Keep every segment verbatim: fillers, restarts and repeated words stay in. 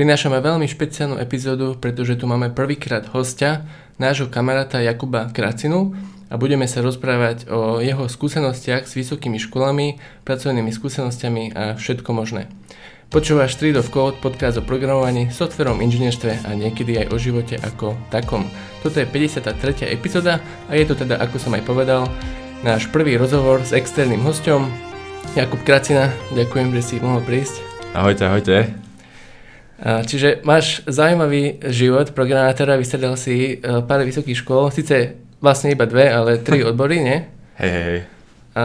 Prinášame veľmi špeciálnu epizódu, pretože tu máme prvýkrát hostia, nášho kamaráta Jakuba Kracinu, a budeme sa rozprávať o jeho skúsenostiach s vysokými školami, pracovnými skúsenostiami a všetko možné. Počúvaš Street of Code, podcast o programovaní, softverom, inžinierstve a niekedy aj o živote ako takom. Toto je päťdesiata tretia epizóda a je to teda, ako som aj povedal, náš prvý rozhovor s externým hosťom Jakub Kracina. Ďakujem, že si mohol prísť. Ahojte, ahojte. Čiže máš zaujímavý život programátora, vystredal si pár vysokých škôl, síce vlastne iba dve, ale tri odbory, nie? Hej, hej, hej. A,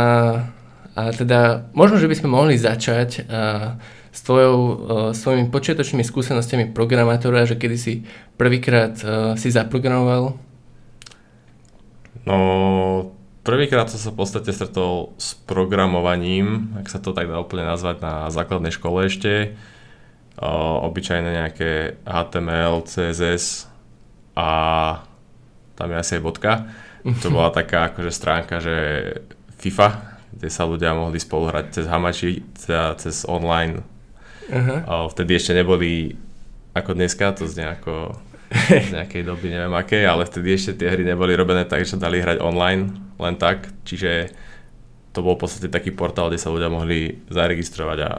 a teda možno, že by sme mohli začať a, s tvojou, a, svojimi počiatočnými skúsenostiami programátora, že kedy si prvýkrát a, si zaprogramoval? No, prvýkrát som sa v podstate stretol s programovaním, ak sa to tak dá úplne nazvať, na základnej škole ešte. Uh, obyčajné nejaké há té em el, cé es es a tam je asi aj bodka. To bola taká akože stránka, že FIFA, kde sa ľudia mohli spolu hrať cez Hamači, teda cez online. Uh-huh. Uh, vtedy ešte neboli ako dneska, to z, nejako, z nejakej doby neviem akej, ale vtedy ešte tie hry neboli robené tak, že sa dali hrať online len tak. Čiže to bol v podstate taký portál, kde sa ľudia mohli zaregistrovať a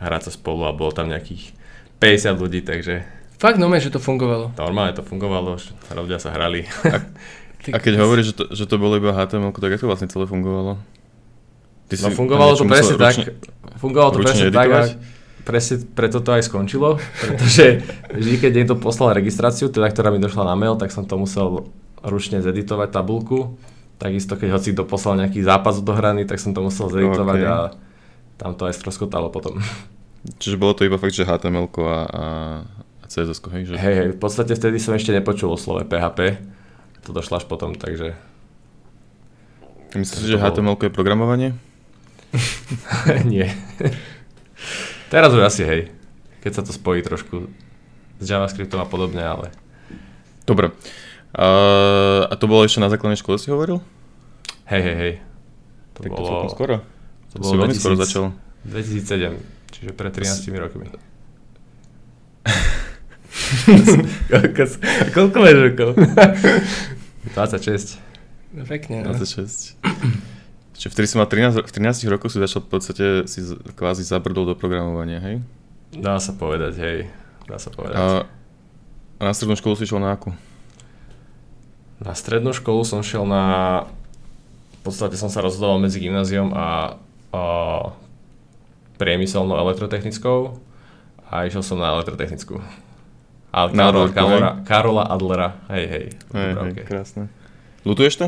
hrať sa spolu, a bolo tam nejakých päťdesiat ľudí, takže... Fakt normálne, že to fungovalo. Normálne to fungovalo, ľudia sa hrali. A, a keď hovoríš, že to, že to bolo iba há té em el, tak ako vlastne celé fungovalo? Ty no fungovalo to presne tak, ručne, fungovalo to presne tak a presne preto to aj skončilo, pretože vždy, keď niekto poslal registráciu, teda ktorá mi došla na mail, tak som to musel ručne zeditovať tabulku. Takisto, keď hoci kto poslal nejaký zápas odohraný, tak som to musel zeditovať okay. A tam to aj stroskotalo potom. Čiže bolo to iba fakt, že há té em elko a, a, a cé es esko, hej? Že... Hej, hej, v podstate vtedy som ešte nepočul o slove pé há pé, to došlo až potom, takže... Myslíš, že há té em elko bolo... je programovanie? Nie. Teraz už asi, hej, keď sa to spojí trošku s JavaScriptom a podobne, ale... Dobre. Uh, a to bolo ešte na základnej škole, si hovoril? Hej, hej, hej. To tak bolo... to celkom skoro. To bolo veľmi skoro začal. dvetisícsedem. Čiže pred trinástimi rokmi. Koľko máš rokov? dvadsaťšesť. No pekne. dvadsaťšesť. Čiže vtedy som mal trinásť, v trinástich rokoch si začal v podstate si kvázi zabrdol do programovania, hej? Dá sa povedať, hej. Dá sa povedať. A, a na strednú školu si šiel na akú? Na strednú školu som šiel na... V podstate som sa rozhodoval medzi gymnáziom a... a priemyselnou elektrotechnickou a išiel som na elektrotechnickú. Ale Karola, Karola, Karola Adlera, hej, hej. Hej, Dobre, hej okay. Krásne. Lutuješ to?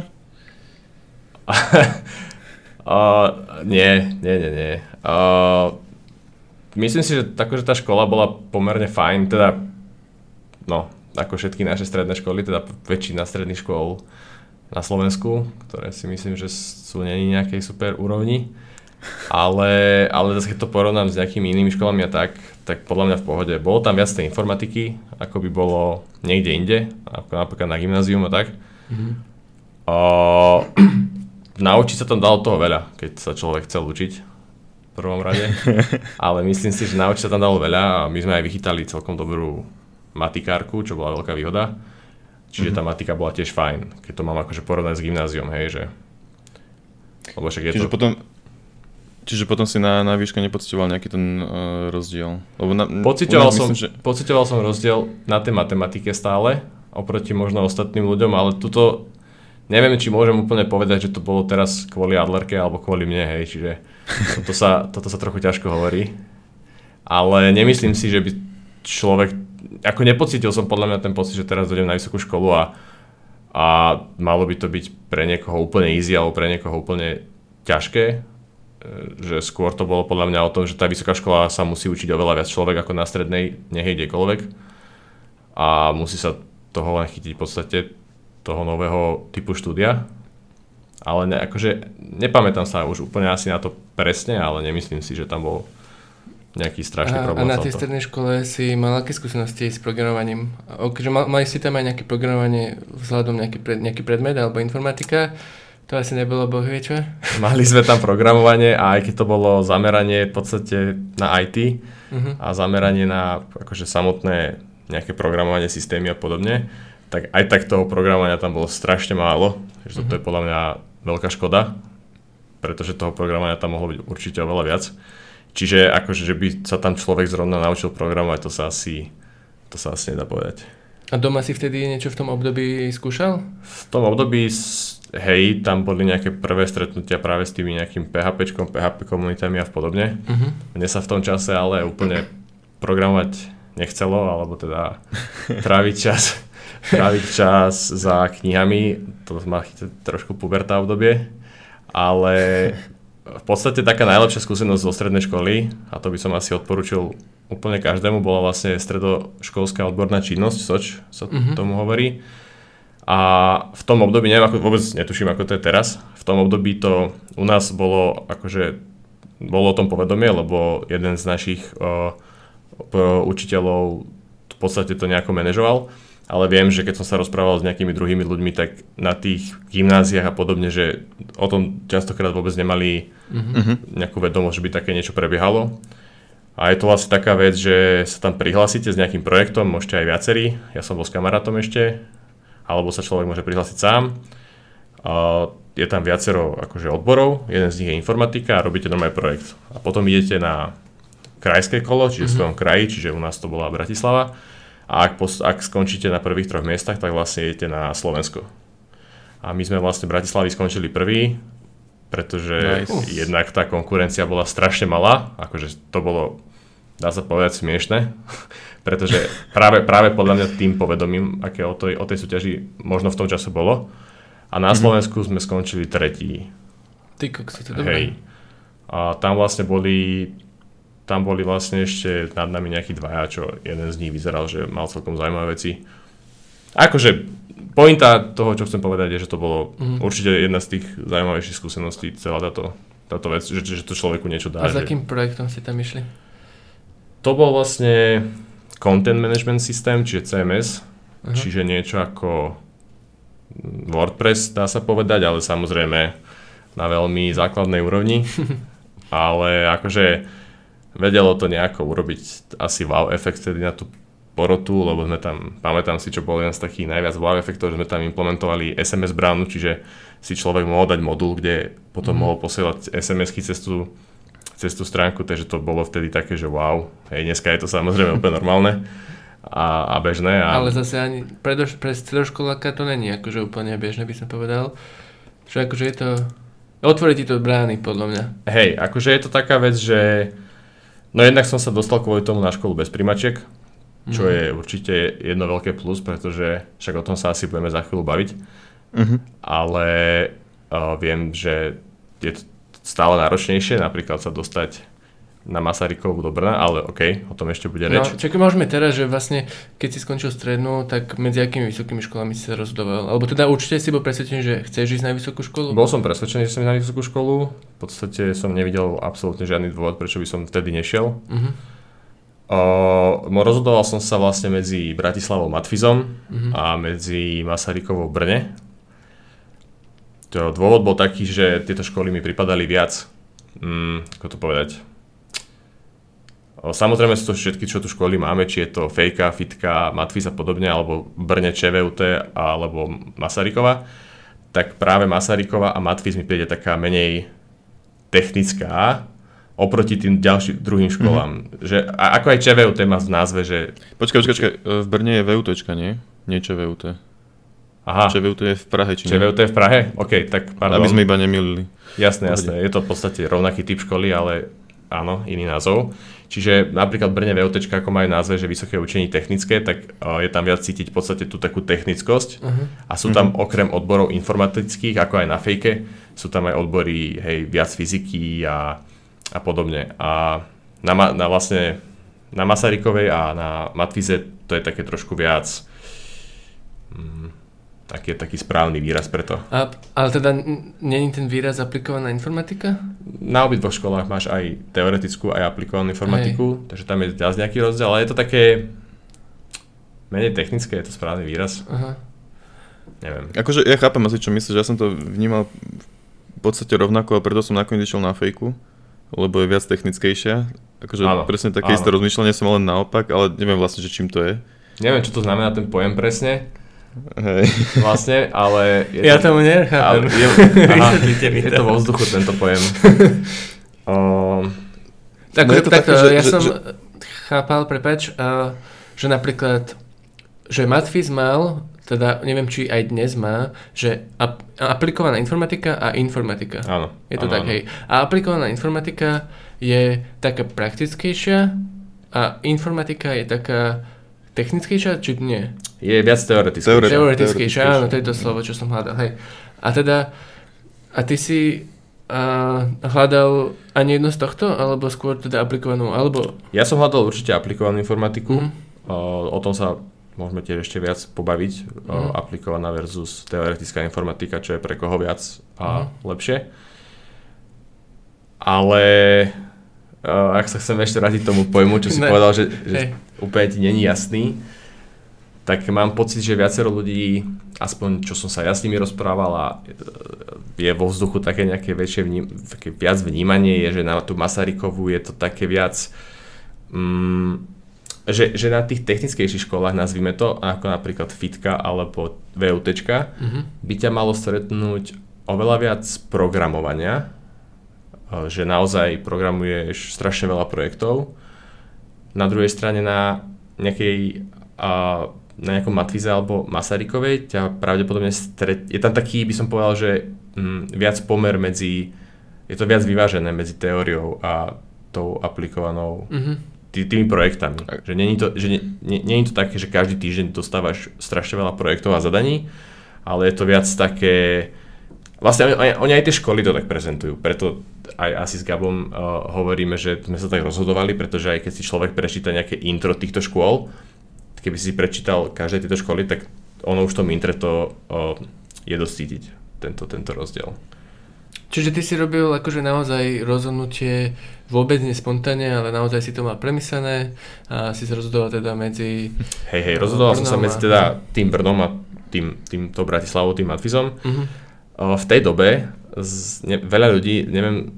uh, nie, nie, nie, nie. Uh, myslím si, že tako, že tá škola bola pomerne fajn, teda, no, ako všetky naše stredné školy, teda väčšina stredných škôl na Slovensku, ktoré si myslím, že sú není nejakej super úrovni. Ale, ale zase keď to porovnám s nejakými inými školami a tak, tak podľa mňa v pohode. Bolo tam viac tej informatiky, ako by bolo niekde inde, ako napríklad na gymnázium a tak. Mm-hmm. Uh, naučiť sa tam dalo toho veľa, keď sa človek chcel učiť v prvom rade. Ale myslím si, že naučiť sa tam dalo veľa a my sme aj vychytali celkom dobrú matikárku, čo bola veľká výhoda. Čiže mm-hmm. tá matika bola tiež fajn, keď to mám akože porovnať s gymnázium, hej, že... Lebo však je Čiže to... potom... Čiže potom si na, na výške nepocitoval nejaký ten uh, rozdiel? Lebo na, pocitoval, myslím, som, že... pocitoval som rozdiel na tej matematike stále, oproti možno ostatným ľuďom, ale tuto neviem, či môžem úplne povedať, že to bolo teraz kvôli Adlerke alebo kvôli mne, hej, čiže toto sa, toto sa trochu ťažko hovorí. Ale nemyslím si, že by človek, ako nepocitil som podľa mňa ten pocit, že teraz dojdem na vysokú školu a, a malo by to byť pre niekoho úplne easy alebo pre niekoho úplne ťažké. Že skôr to bolo podľa mňa o tom, že tá vysoká škola sa musí učiť oveľa viac človek ako na strednej, nech je kdekoľvek a musí sa toho len chytiť v podstate toho nového typu štúdia, ale ne, akože nepamätám sa už úplne asi na to presne, ale nemyslím si, že tam bol nejaký strašný a, problém. A na tej strednej škole si mal aké skúsenosti s programovaním? Okrem, mali si tam aj nejaké programovanie vzhľadom nejaký, pred, nejaký predmet alebo informatika? To asi nebolo bohviečo. Mali sme tam programovanie a aj keď to bolo zameranie v podstate na í té uh-huh. a zameranie na akože samotné nejaké programovanie, systémy a podobne, tak aj tak toho programovania tam bolo strašne málo. Takže uh-huh. to je podľa mňa veľká škoda, pretože toho programovania tam mohlo byť určite oveľa viac. Čiže akože, že by sa tam človek zrovna naučil programovať, to sa asi, to sa asi nedá povedať. A doma si vtedy niečo v tom období skúšal? V tom období... Hej, tam boli nejaké prvé stretnutia práve s tými nejakým PHPčkom, pé há pé komunitami a podobne. Uh-huh. Mne sa v tom čase ale úplne programovať nechcelo, alebo teda tráviť čas, tráviť čas za knihami. To ma chytil trošku puberta obdobie, ale v podstate taká najlepšia skúsenosť zo strednej školy, a to by som asi odporučil úplne každému, bola vlastne stredoškolská odborná činnosť, soč sa uh-huh. tomu hovorí. A v tom období, neviem, ako, vôbec netuším, ako to je teraz, v tom období to u nás bolo, akože, bolo o tom povedomie, lebo jeden z našich uh, učiteľov v podstate to nejako manažoval, ale viem, že keď som sa rozprával s nejakými druhými ľuďmi, tak na tých gymnáziách a podobne, že o tom častokrát vôbec nemali mm-hmm. nejakú vedomosť, že by také niečo prebiehalo. A je to vlastne taká vec, že sa tam prihlásite s nejakým projektom, môžete aj viacerí, ja som bol s kamarátom ešte, alebo sa človek môže prihlásiť sám. Uh, je tam viacero akože odborov, jeden z nich je informatika a robíte normálny projekt. A potom idete na krajské kolo, čiže v mm-hmm. svojom kraji, čiže u nás to bola Bratislava. A ak, pos- ak skončíte na prvých troch miestach, tak vlastne idete na Slovensko. A my sme vlastne v Bratislavi skončili prvý, pretože nice. jednak tá konkurencia bola strašne malá, akože to bolo, dá sa povedať, smiešné. Pretože práve, práve podľa mňa tým povedomím, aké o tej, o tej súťaži možno v tom čase bolo. A na mm-hmm. Slovensku sme skončili tretí. Ty, kokso, to je dobré. A tam vlastne boli, tam boli vlastne ešte nad nami nejakí dvaja, čo jeden z nich vyzeral, že mal celkom zaujímavé veci. Akože pointa toho, čo chcem povedať, je, že to bolo mm-hmm. určite jedna z tých zaujímavejších skúseností, celá táto, táto vec, že, že to človeku niečo dá. A s akým projektom ste tam išli? To bol vlastne... Content Management System, čiže cé em es, aha. čiže niečo ako WordPress, dá sa povedať, ale samozrejme na veľmi základnej úrovni. Ale akože vedelo to nejako urobiť asi wow efekt tedy na tú porotu, lebo sme tam, pamätám si, čo bol jeden z takých najviac wow efektov, že sme tam implementovali es em es bránu, čiže si človek mohol dať modul, kde potom mm. mohol posielať es em esky cez tú cez tú stránku, takže to bolo vtedy také, že wow, hej, dneska je to samozrejme úplne normálne a, a bežné. A... Ale zase ani pre, doš- pre stredoškoláka to není akože úplne bežné, by som povedal, že akože je to, otvorí ti to brány, podľa mňa. Hej, akože je to taká vec, že no jednak som sa dostal kvôli tomu na školu bez primačiek, čo mm-hmm. je určite jedno veľké plus, pretože však o tom sa asi budeme za chvíľu baviť, mm-hmm. ale uh, viem, že je to stále náročnejšie, napríklad sa dostať na Masarykovú do Brna, ale okej, okay, o tom ešte bude reč. No, čak môžeme teraz, že vlastne, keď si skončil strednú, tak medzi akými vysokými školami si sa rozhodoval? Alebo teda určite si bol presvedčený, že chceš ísť na vysokú školu? Bol som presvedčený, že som ísť na vysokú školu. V podstate som nevidel absolútne žiadny dôvod, prečo by som vtedy nešiel. Uh-huh. Uh, rozhodoval som sa vlastne medzi Bratislavou MatFyzom uh-huh. a medzi Masarykovou Brne. To dôvod bol taký, že tieto školy mi pripadali viac, mm, ako to povedať. Samozrejme sú to všetky, čo tu školy máme, či je to Fejka, Fitka, MatFyz a podobne, alebo Brne ČVUT, alebo Masaryková. Tak práve Masaryková a MatFyz mi príde taká menej technická oproti tým ďalším druhým školám. Mm-hmm. Že, a, ako aj ČVUT má v názve, že... Počkaj, počkaj, počkaj, v Brne je VUTčka, nie? Nie ČVUT. Aha. ČVUT je v Prahe, či nie? ČVUT je v Prahe? OK, tak pardon. Aby sme iba nemýlili. Jasné, jasné. Je to v podstate rovnaký typ školy, ale áno, iný názov. Čiže napríklad Brne VUTčka, ako majú názve, že vysoké učenie technické, tak je tam viac cítiť v podstate tú takú technickosť. Uh-huh. A sú tam uh-huh. okrem odborov informatických, ako aj na Fejke, sú tam aj odbory, hej, viac fyziky a, a podobne. A na, na vlastne na Masarykovej a na MatFyze to je také trošku viac... Mm, Taký je taký správny výraz pre to. A, ale teda nie je ten výraz aplikovaná informatika? Na obidvoch školách máš aj teoretickú, aj aplikovanú informatiku, hej. Takže tam je ďalší nejaký rozdiel, ale je to také menej technické, je to správny výraz. Aha. neviem. Akože ja chápem asi, čo myslíš, ja som to vnímal v podstate rovnako a preto som nakoniec išiel na fejku, lebo je viac technickejšia. Akože áno, presne také áno. Isté rozmýšľanie som mal len naopak, ale neviem vlastne, že čím to je. Neviem, čo to znamená ten pojem presne. Hej. Vlastne, ale... Je ja to, tomu nechápem. Je, aha, je to vo vzduchu tento pojem. Um, tak, no to tak, také, že, ja že, som že... chápal, prepáč, uh, že napríklad, že MatFyz mal, teda neviem, či aj dnes má, že ap- aplikovaná informatika a informatika. Áno. Je to áno, tak, áno. Hej. A aplikovaná informatika je taká praktickejšia a informatika je taká technickejšia, či nie? Je viac teoretickejšia. Teoretickejšia, teoretickejšia. Áno, to je to slovo, čo som hľadal. Hej. A teda, a ty si uh, hľadal ani jedno z tohto, alebo skôr teda aplikovanú, alebo... Ja som hľadal určite aplikovanú informatiku, mm-hmm. uh, o tom sa môžeme tiež ešte viac pobaviť, mm-hmm. uh, aplikovaná versus teoretická informatika, čo je pre koho viac a mm-hmm. lepšie. Ale... Uh, ak sa chcem ešte vrátiť tomu pojmu, čo si ne. povedal, že, že hey. úplne ti není jasný, tak mám pocit, že viacero ľudí, aspoň čo som sa ja s nimi rozprával a je vo vzduchu také nejaké väčšie vním, také viac vnímanie, je, že na tú Masarykovú je to také viac, um, že, že na tých technickejších školách, nazvime to, ako napríklad Fitka alebo vé ú té, mm-hmm. by ťa malo stretnúť oveľa viac programovania, že naozaj programuješ strašne veľa projektov. Na druhej strane na nejakej, na nejakom MatFyze alebo Masarykovej ťa pravdepodobne stretne, je tam taký, by som povedal, že mm, viac pomer medzi, je to viac vyvážené medzi teóriou a tou aplikovanou mm-hmm. tý, tými projektami. Že nie je to, že nie, nie, nie je to také, že každý týždeň dostávaš strašne veľa projektov a zadaní, ale je to viac také, vlastne oni, oni aj tie školy to tak prezentujú, preto aj asi s Gabom uh, hovoríme, že sme sa tak rozhodovali, pretože aj keď si človek prečíta nejaké intro týchto škôl, keby si prečítal každé tieto školy, tak ono už v tom intre to uh, je dosť cítiť, tento, tento rozdiel. Čiže ty si robil akože naozaj rozhodnutie vôbec nespontánne, ale naozaj si to mal premyslené a si sa rozhodoval teda medzi... Hej, hej, rozhodoval Brnom som sa medzi teda tým Brnom a tým, týmto Bratislavou, tým MatFyzom. Uh-huh. V tej dobe z, ne, veľa ľudí, neviem,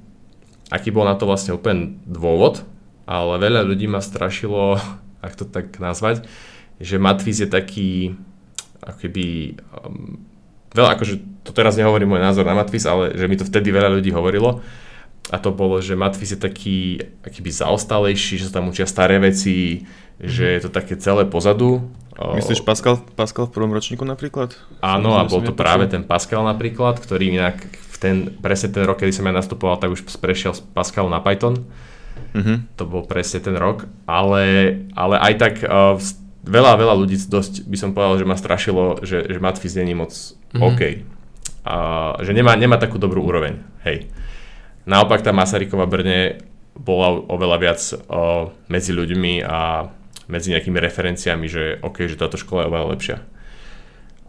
aký bol na to vlastne úplne dôvod, ale veľa ľudí ma strašilo, ak to tak nazvať, že MatFyz je taký, akoby, um, veľa, akože to teraz nehovorí môj názor na MatFyz, ale že mi to vtedy veľa ľudí hovorilo, a to bolo, že MatFyz je taký, akýby zaostalejší, že sa tam učia staré veci, že je to také celé pozadu. Myslíš Pascal, Pascal v prvom ročníku napríklad? Áno, a bol to práve ten Pascal napríklad, ktorý inak v ten, presne ten rok, kedy som ja nastupoval, tak už prešiel z Pascalu na Python. Uh-huh. To bol presne ten rok, ale, ale aj tak uh, veľa, veľa ľudí dosť, by som povedal, že ma strašilo, že, že MatFyz není moc uh-huh. OK. Uh, že nemá, nemá takú dobrú úroveň, hej. Naopak tá Masaryková Brne bola oveľa viac uh, medzi ľuďmi a medzi nejakými referenciami, že OK, že táto škola je oveľa lepšia.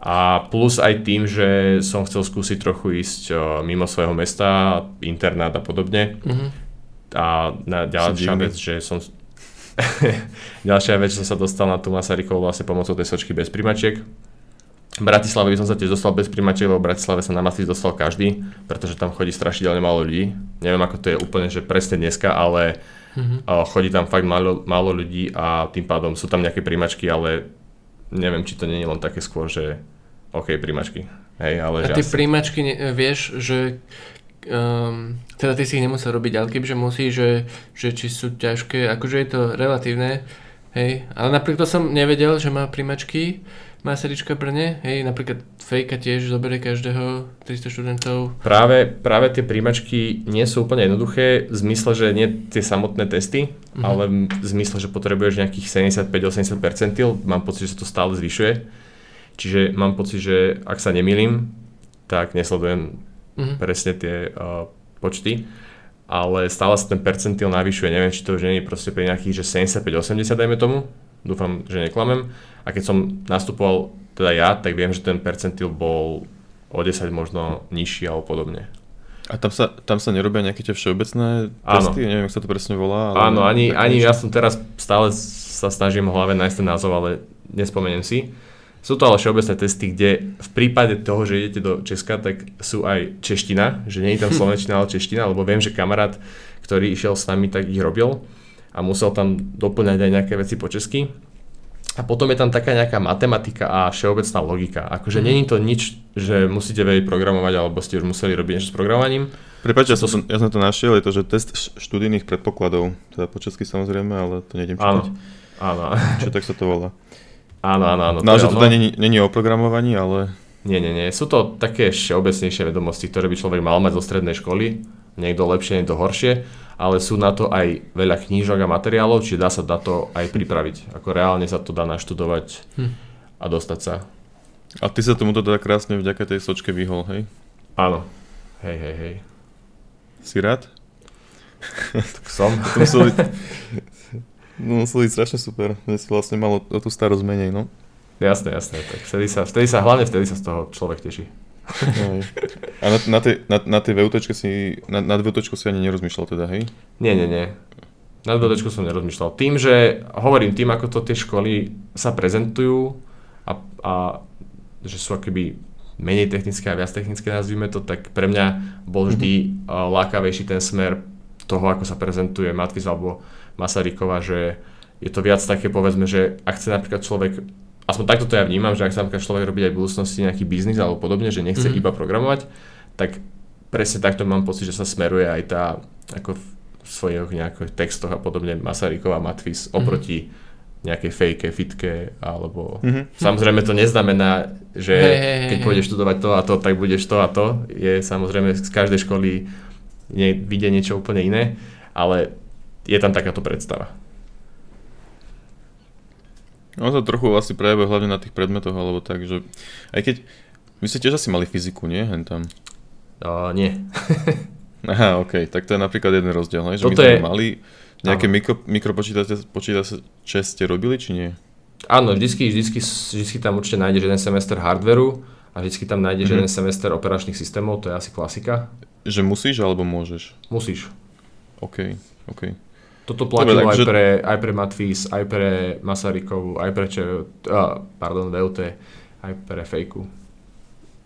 A plus aj tým, že som chcel skúsiť trochu ísť o, mimo svojho mesta, internát a podobne. Mm-hmm. A na, ďalšia vec, že som... ďalšia vec, že som sa dostal na tú Masarykovú vlastne pomocou tej sočky bez primačiek. V Bratislave by som sa tiež dostal bez primačiek, lebo v Bratislave sa na MatFyz dostal každý, pretože tam chodí strašidelne málo ľudí. Neviem, ako to je úplne, že presne dneska, ale... Mm-hmm. Chodí tam fakt málo, málo ľudí a tým pádom sú tam nejaké príjmačky, ale neviem, či to nie je len také skôr, že OK, príjmačky. Hej, ale a tie príjmačky vieš, že um, teda ty si ich nemusel robiť, ale kebyže musí, že, že či sú ťažké, akože je to relatívne, hej, ale napríklad som nevedel, že má príjmačky Masaryčka Brne, hej, napríklad Fejka tiež zoberie každého tristo študentov. Práve, práve tie príjmačky nie sú úplne jednoduché, v zmysle, že nie tie samotné testy, mm-hmm. ale v zmysle, že potrebuješ nejakých sedemdesiatpäť až osemdesiat percent, mám pocit, že sa to stále zvyšuje. Čiže mám pocit, že ak sa nemýlim, tak nesledujem mm-hmm. presne tie uh, počty, ale stále sa ten percentil navyšuje, neviem, či to už nie je proste pri nejakých, že sedemdesiatpäť až osemdesiat, dajme tomu. Dúfam, že neklamem. A keď som nastupoval, teda ja, tak viem, že ten percentil bol o desať možno nižší alebo podobne. A tam sa, tam sa nerobia nejaké tie všeobecné testy? Áno. Neviem, jak sa to presne volá. Ale áno, ani, ani ja som teraz stále sa snažím v hlave nájsť ten názov, ale nespomeniem si. Sú to ale všeobecné testy, kde v prípade toho, že idete do Česka, tak sú aj čeština, že nie je tam slovenčina, ale čeština, lebo viem, že kamarát, ktorý išiel s nami, tak ich robil a musel tam doplňať aj nejaké veci po česky. A potom je tam taká nejaká matematika a všeobecná logika. Akože nie je to nič, že musíte vedieť programovať, alebo ste už museli robiť niečo s programovaním. Prepáč, ja, to, som, ja som to našiel, je to, že test študijných predpokladov, teda po česky samozrejme, ale to nejdem čítať. Áno, áno. Čo tak sa to volá? Áno, áno, áno. No, to že to není o programovaní, ale... Nie, nie, nie. Sú to také všeobecnejšie vedomosti, ktoré by človek mal mať zo strednej školy. Niekto lepšie, niekto horšie. Ale sú na to aj veľa knížok a materiálov, čiže dá sa na to aj pripraviť. Ako reálne sa to dá naštudovať hm. a dostať sa. A ty sa tomuto teda krásne vďaka tej sočke vyhol, hej? Áno. Hej, hej, hej. Si rád? Tak som. To musel byť... No, musel byť strašne super, že si vlastne mal o tú starosť menej, no. Jasné, jasné, tak vtedy sa, vtedy sa, hlavne vtedy sa z toho človek teší. Aj. A na, na tej, na, na tej VUTčke si, na, na VUTčku si ani nerozmýšľal teda, hej? Nie, nie, nie. Na VUTčku som nerozmýšľal. Tým, že hovorím, tým ako to tie školy sa prezentujú a, a že sú akoby menej technické a viac technické, nazvime to, tak pre mňa bol vždy mm-hmm. lákavejší ten smer toho, ako sa prezentuje MatFyz alebo Masaryková, že je to viac také, povedzme, že ak chce napríklad človek, aspoň takto to ja vnímam, že ak sa napríklad človek robiť aj v budúcnosti nejaký biznis alebo podobne, že nechce mm. iba programovať, tak presne takto mám pocit, že sa smeruje aj tá, ako v svojich nejakých textoch a podobne, Masaryková, MatFyz, oproti nejakej Fejke, Fitke, alebo mm-hmm. samozrejme to neznamená, že hey, hey, hey, keď pôjdeš študovať to a to, tak budeš to a to, je samozrejme z každej školy nie, vidie niečo úplne iné, ale je tam takáto predstava. No to trochu asi prejavuje hlavne na tých predmetoch, alebo tak, že aj keď... Vy ste tiež asi mali fyziku, nie? Hen tam. No, nie. Aha, okej, okay. Tak to je napríklad jeden rozdiel, ne? Že toto my sme je... mali nejaké mikro, mikropočítače ste robili, či nie? Áno, vždycky, vždycky, vždycky tam určite nájdeš jeden semester hardveru a vždycky tam nájdeš mm-hmm. jeden semester operačných systémov, to je asi klasika. Že musíš, alebo môžeš? Musíš. OK, OK. Toto platilo aj, že... pre, aj pre MatFyz, aj pre Masarykovú, aj pre ČVUT, uh, pardon, VUT, aj pre Fejku.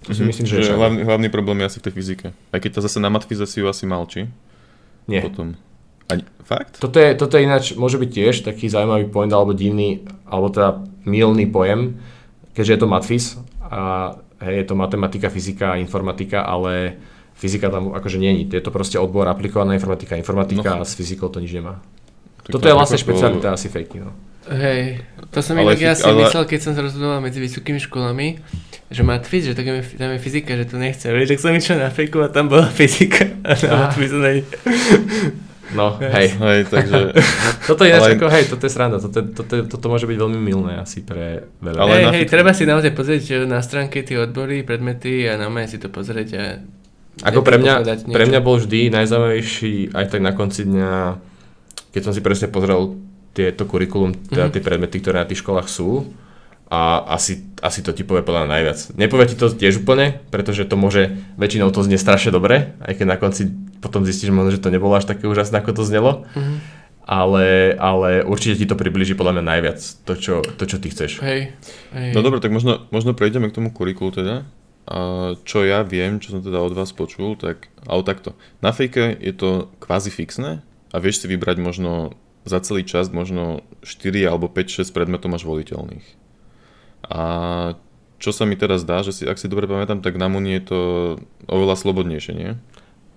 To si mm-hmm. myslím, že... že hlavný, hlavný problém je asi v tej fyzike. Aj keď to zase na MatFyze si ju asi mal, či? Nie. Potom. A, fakt? Toto je, toto je ináč, môže byť tiež taký zaujímavý point, alebo divný, alebo teda mylný pojem, keďže je to MatFyz a hej, je to matematika, fyzika, informatika, ale... Fyzika tam akože nie je, je to proste odbor aplikovaná informatika, informatika no. A s fyzikou to nič nemá. Toto je vlastne špecialita asi Fejky, no. Hej, to som inak ja si ale... myslel, keď som sa rozhodoval medzi vysokými školami, že MatFyz, že tak je, tam je fyzika, že to nechcem, vieš, tak som išiel na Fejku a tam bola fyzika a na ah. MatFyzu nej. No, hej. hej takže... Toto je ale... ako, hej, toto je sranda, toto, toto, toto môže byť veľmi milné asi pre veľa. Hej, hej, fit... treba si naozaj pozrieť na stránke tie odbory, predmety a naozaj si to pozrieť a... Ako pre mňa, pre mňa bol vždy najzaujímavejší aj tak na konci dňa, keď som si presne pozrel tieto kurikulum, teda tie predmety, ktoré na tých školách sú a asi, asi to ti povie podľa mňa najviac. Nepovie ti to tiež úplne, pretože to môže, väčšinou to znie strašne dobre, aj keď na konci potom zistíš možno, že to nebolo až také úžasné, ako to znelo. Mm-hmm. Ale, ale určite ti to približí podľa mňa najviac, to čo, to, čo ty chceš. Hej. Hej. No dobre, tak možno, možno prejdeme k tomu kurikulu teda. A čo ja viem, čo som teda od vás počul, tak, ale takto. Na Fejke je to kvázi fixné a vieš si vybrať možno za celý čas možno štyri alebo päť šesť predmetov máš voliteľných. A čo sa mi teraz zdá, že si, ak si dobre pamätám, tak na Muni je to oveľa slobodnejšie, nie?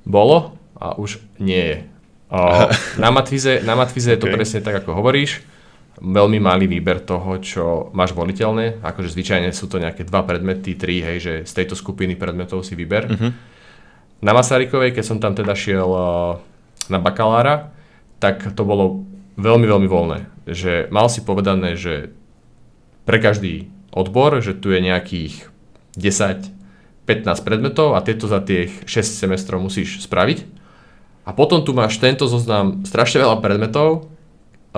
Bolo a už nie je. O, na MatFyze, na MatFyze je to okay. Presne tak, ako hovoríš. Veľmi malý výber toho, čo máš voliteľné, akože zvyčajne sú to nejaké dva predmety, tri, hej, že z tejto skupiny predmetov si vyber. Uh-huh. Na Masarykovej, keď som tam teda šiel na bakalára, tak to bolo veľmi, veľmi voľné, že mal si povedané, že pre každý odbor, že tu je nejakých desať pätnásť predmetov a tieto za tých šesť semestrov musíš spraviť. A potom tu máš tento zoznam strašne veľa predmetov,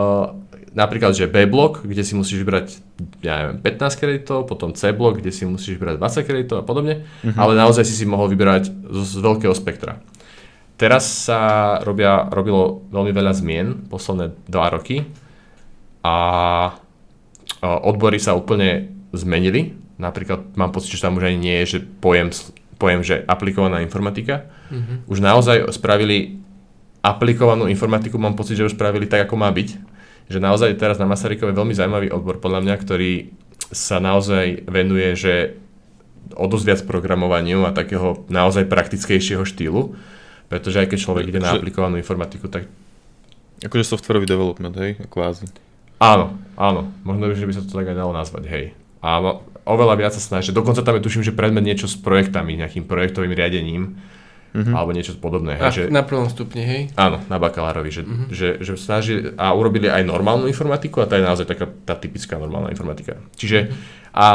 uh, napríklad, že B blok, kde si musíš vybrať, ja neviem, pätnásť kreditov, potom C blok, kde si musíš vybrať dvadsať kreditov a podobne, uh-huh. Ale naozaj si si mohol vybrať z, z veľkého spektra. Teraz sa robia, robilo veľmi veľa zmien, posledné dva roky a odbory sa úplne zmenili. Napríklad mám pocit, že tam už ani nie je, že pojem, pojem že aplikovaná informatika. Mm-hmm. Už naozaj spravili aplikovanú informatiku, mám pocit, že už spravili tak, ako má byť. Že naozaj teraz na Masarykovej veľmi zaujímavý odbor, podľa mňa, ktorý sa naozaj venuje, že o dosť viac programovaniu a takého naozaj praktickejšieho štýlu, pretože aj keď človek ide na aplikovanú informatiku, tak... Akože softwarový development, hej? Kvázi. Áno, áno. Možno by, že by sa to tak aj dalo nazvať, hej. A oveľa viac sa snaží. Dokonca tam je, tuším, že predmet niečo s projektami, nejakým projektovým riadením, mm-hmm. alebo niečo podobné. Hej, že... Na prvom stupni, hej? Áno, na bakalárovi. Že, mm-hmm. že, že snaží a urobili aj normálnu informatiku a tá je naozaj taká tá typická normálna informatika. Čiže mm-hmm. a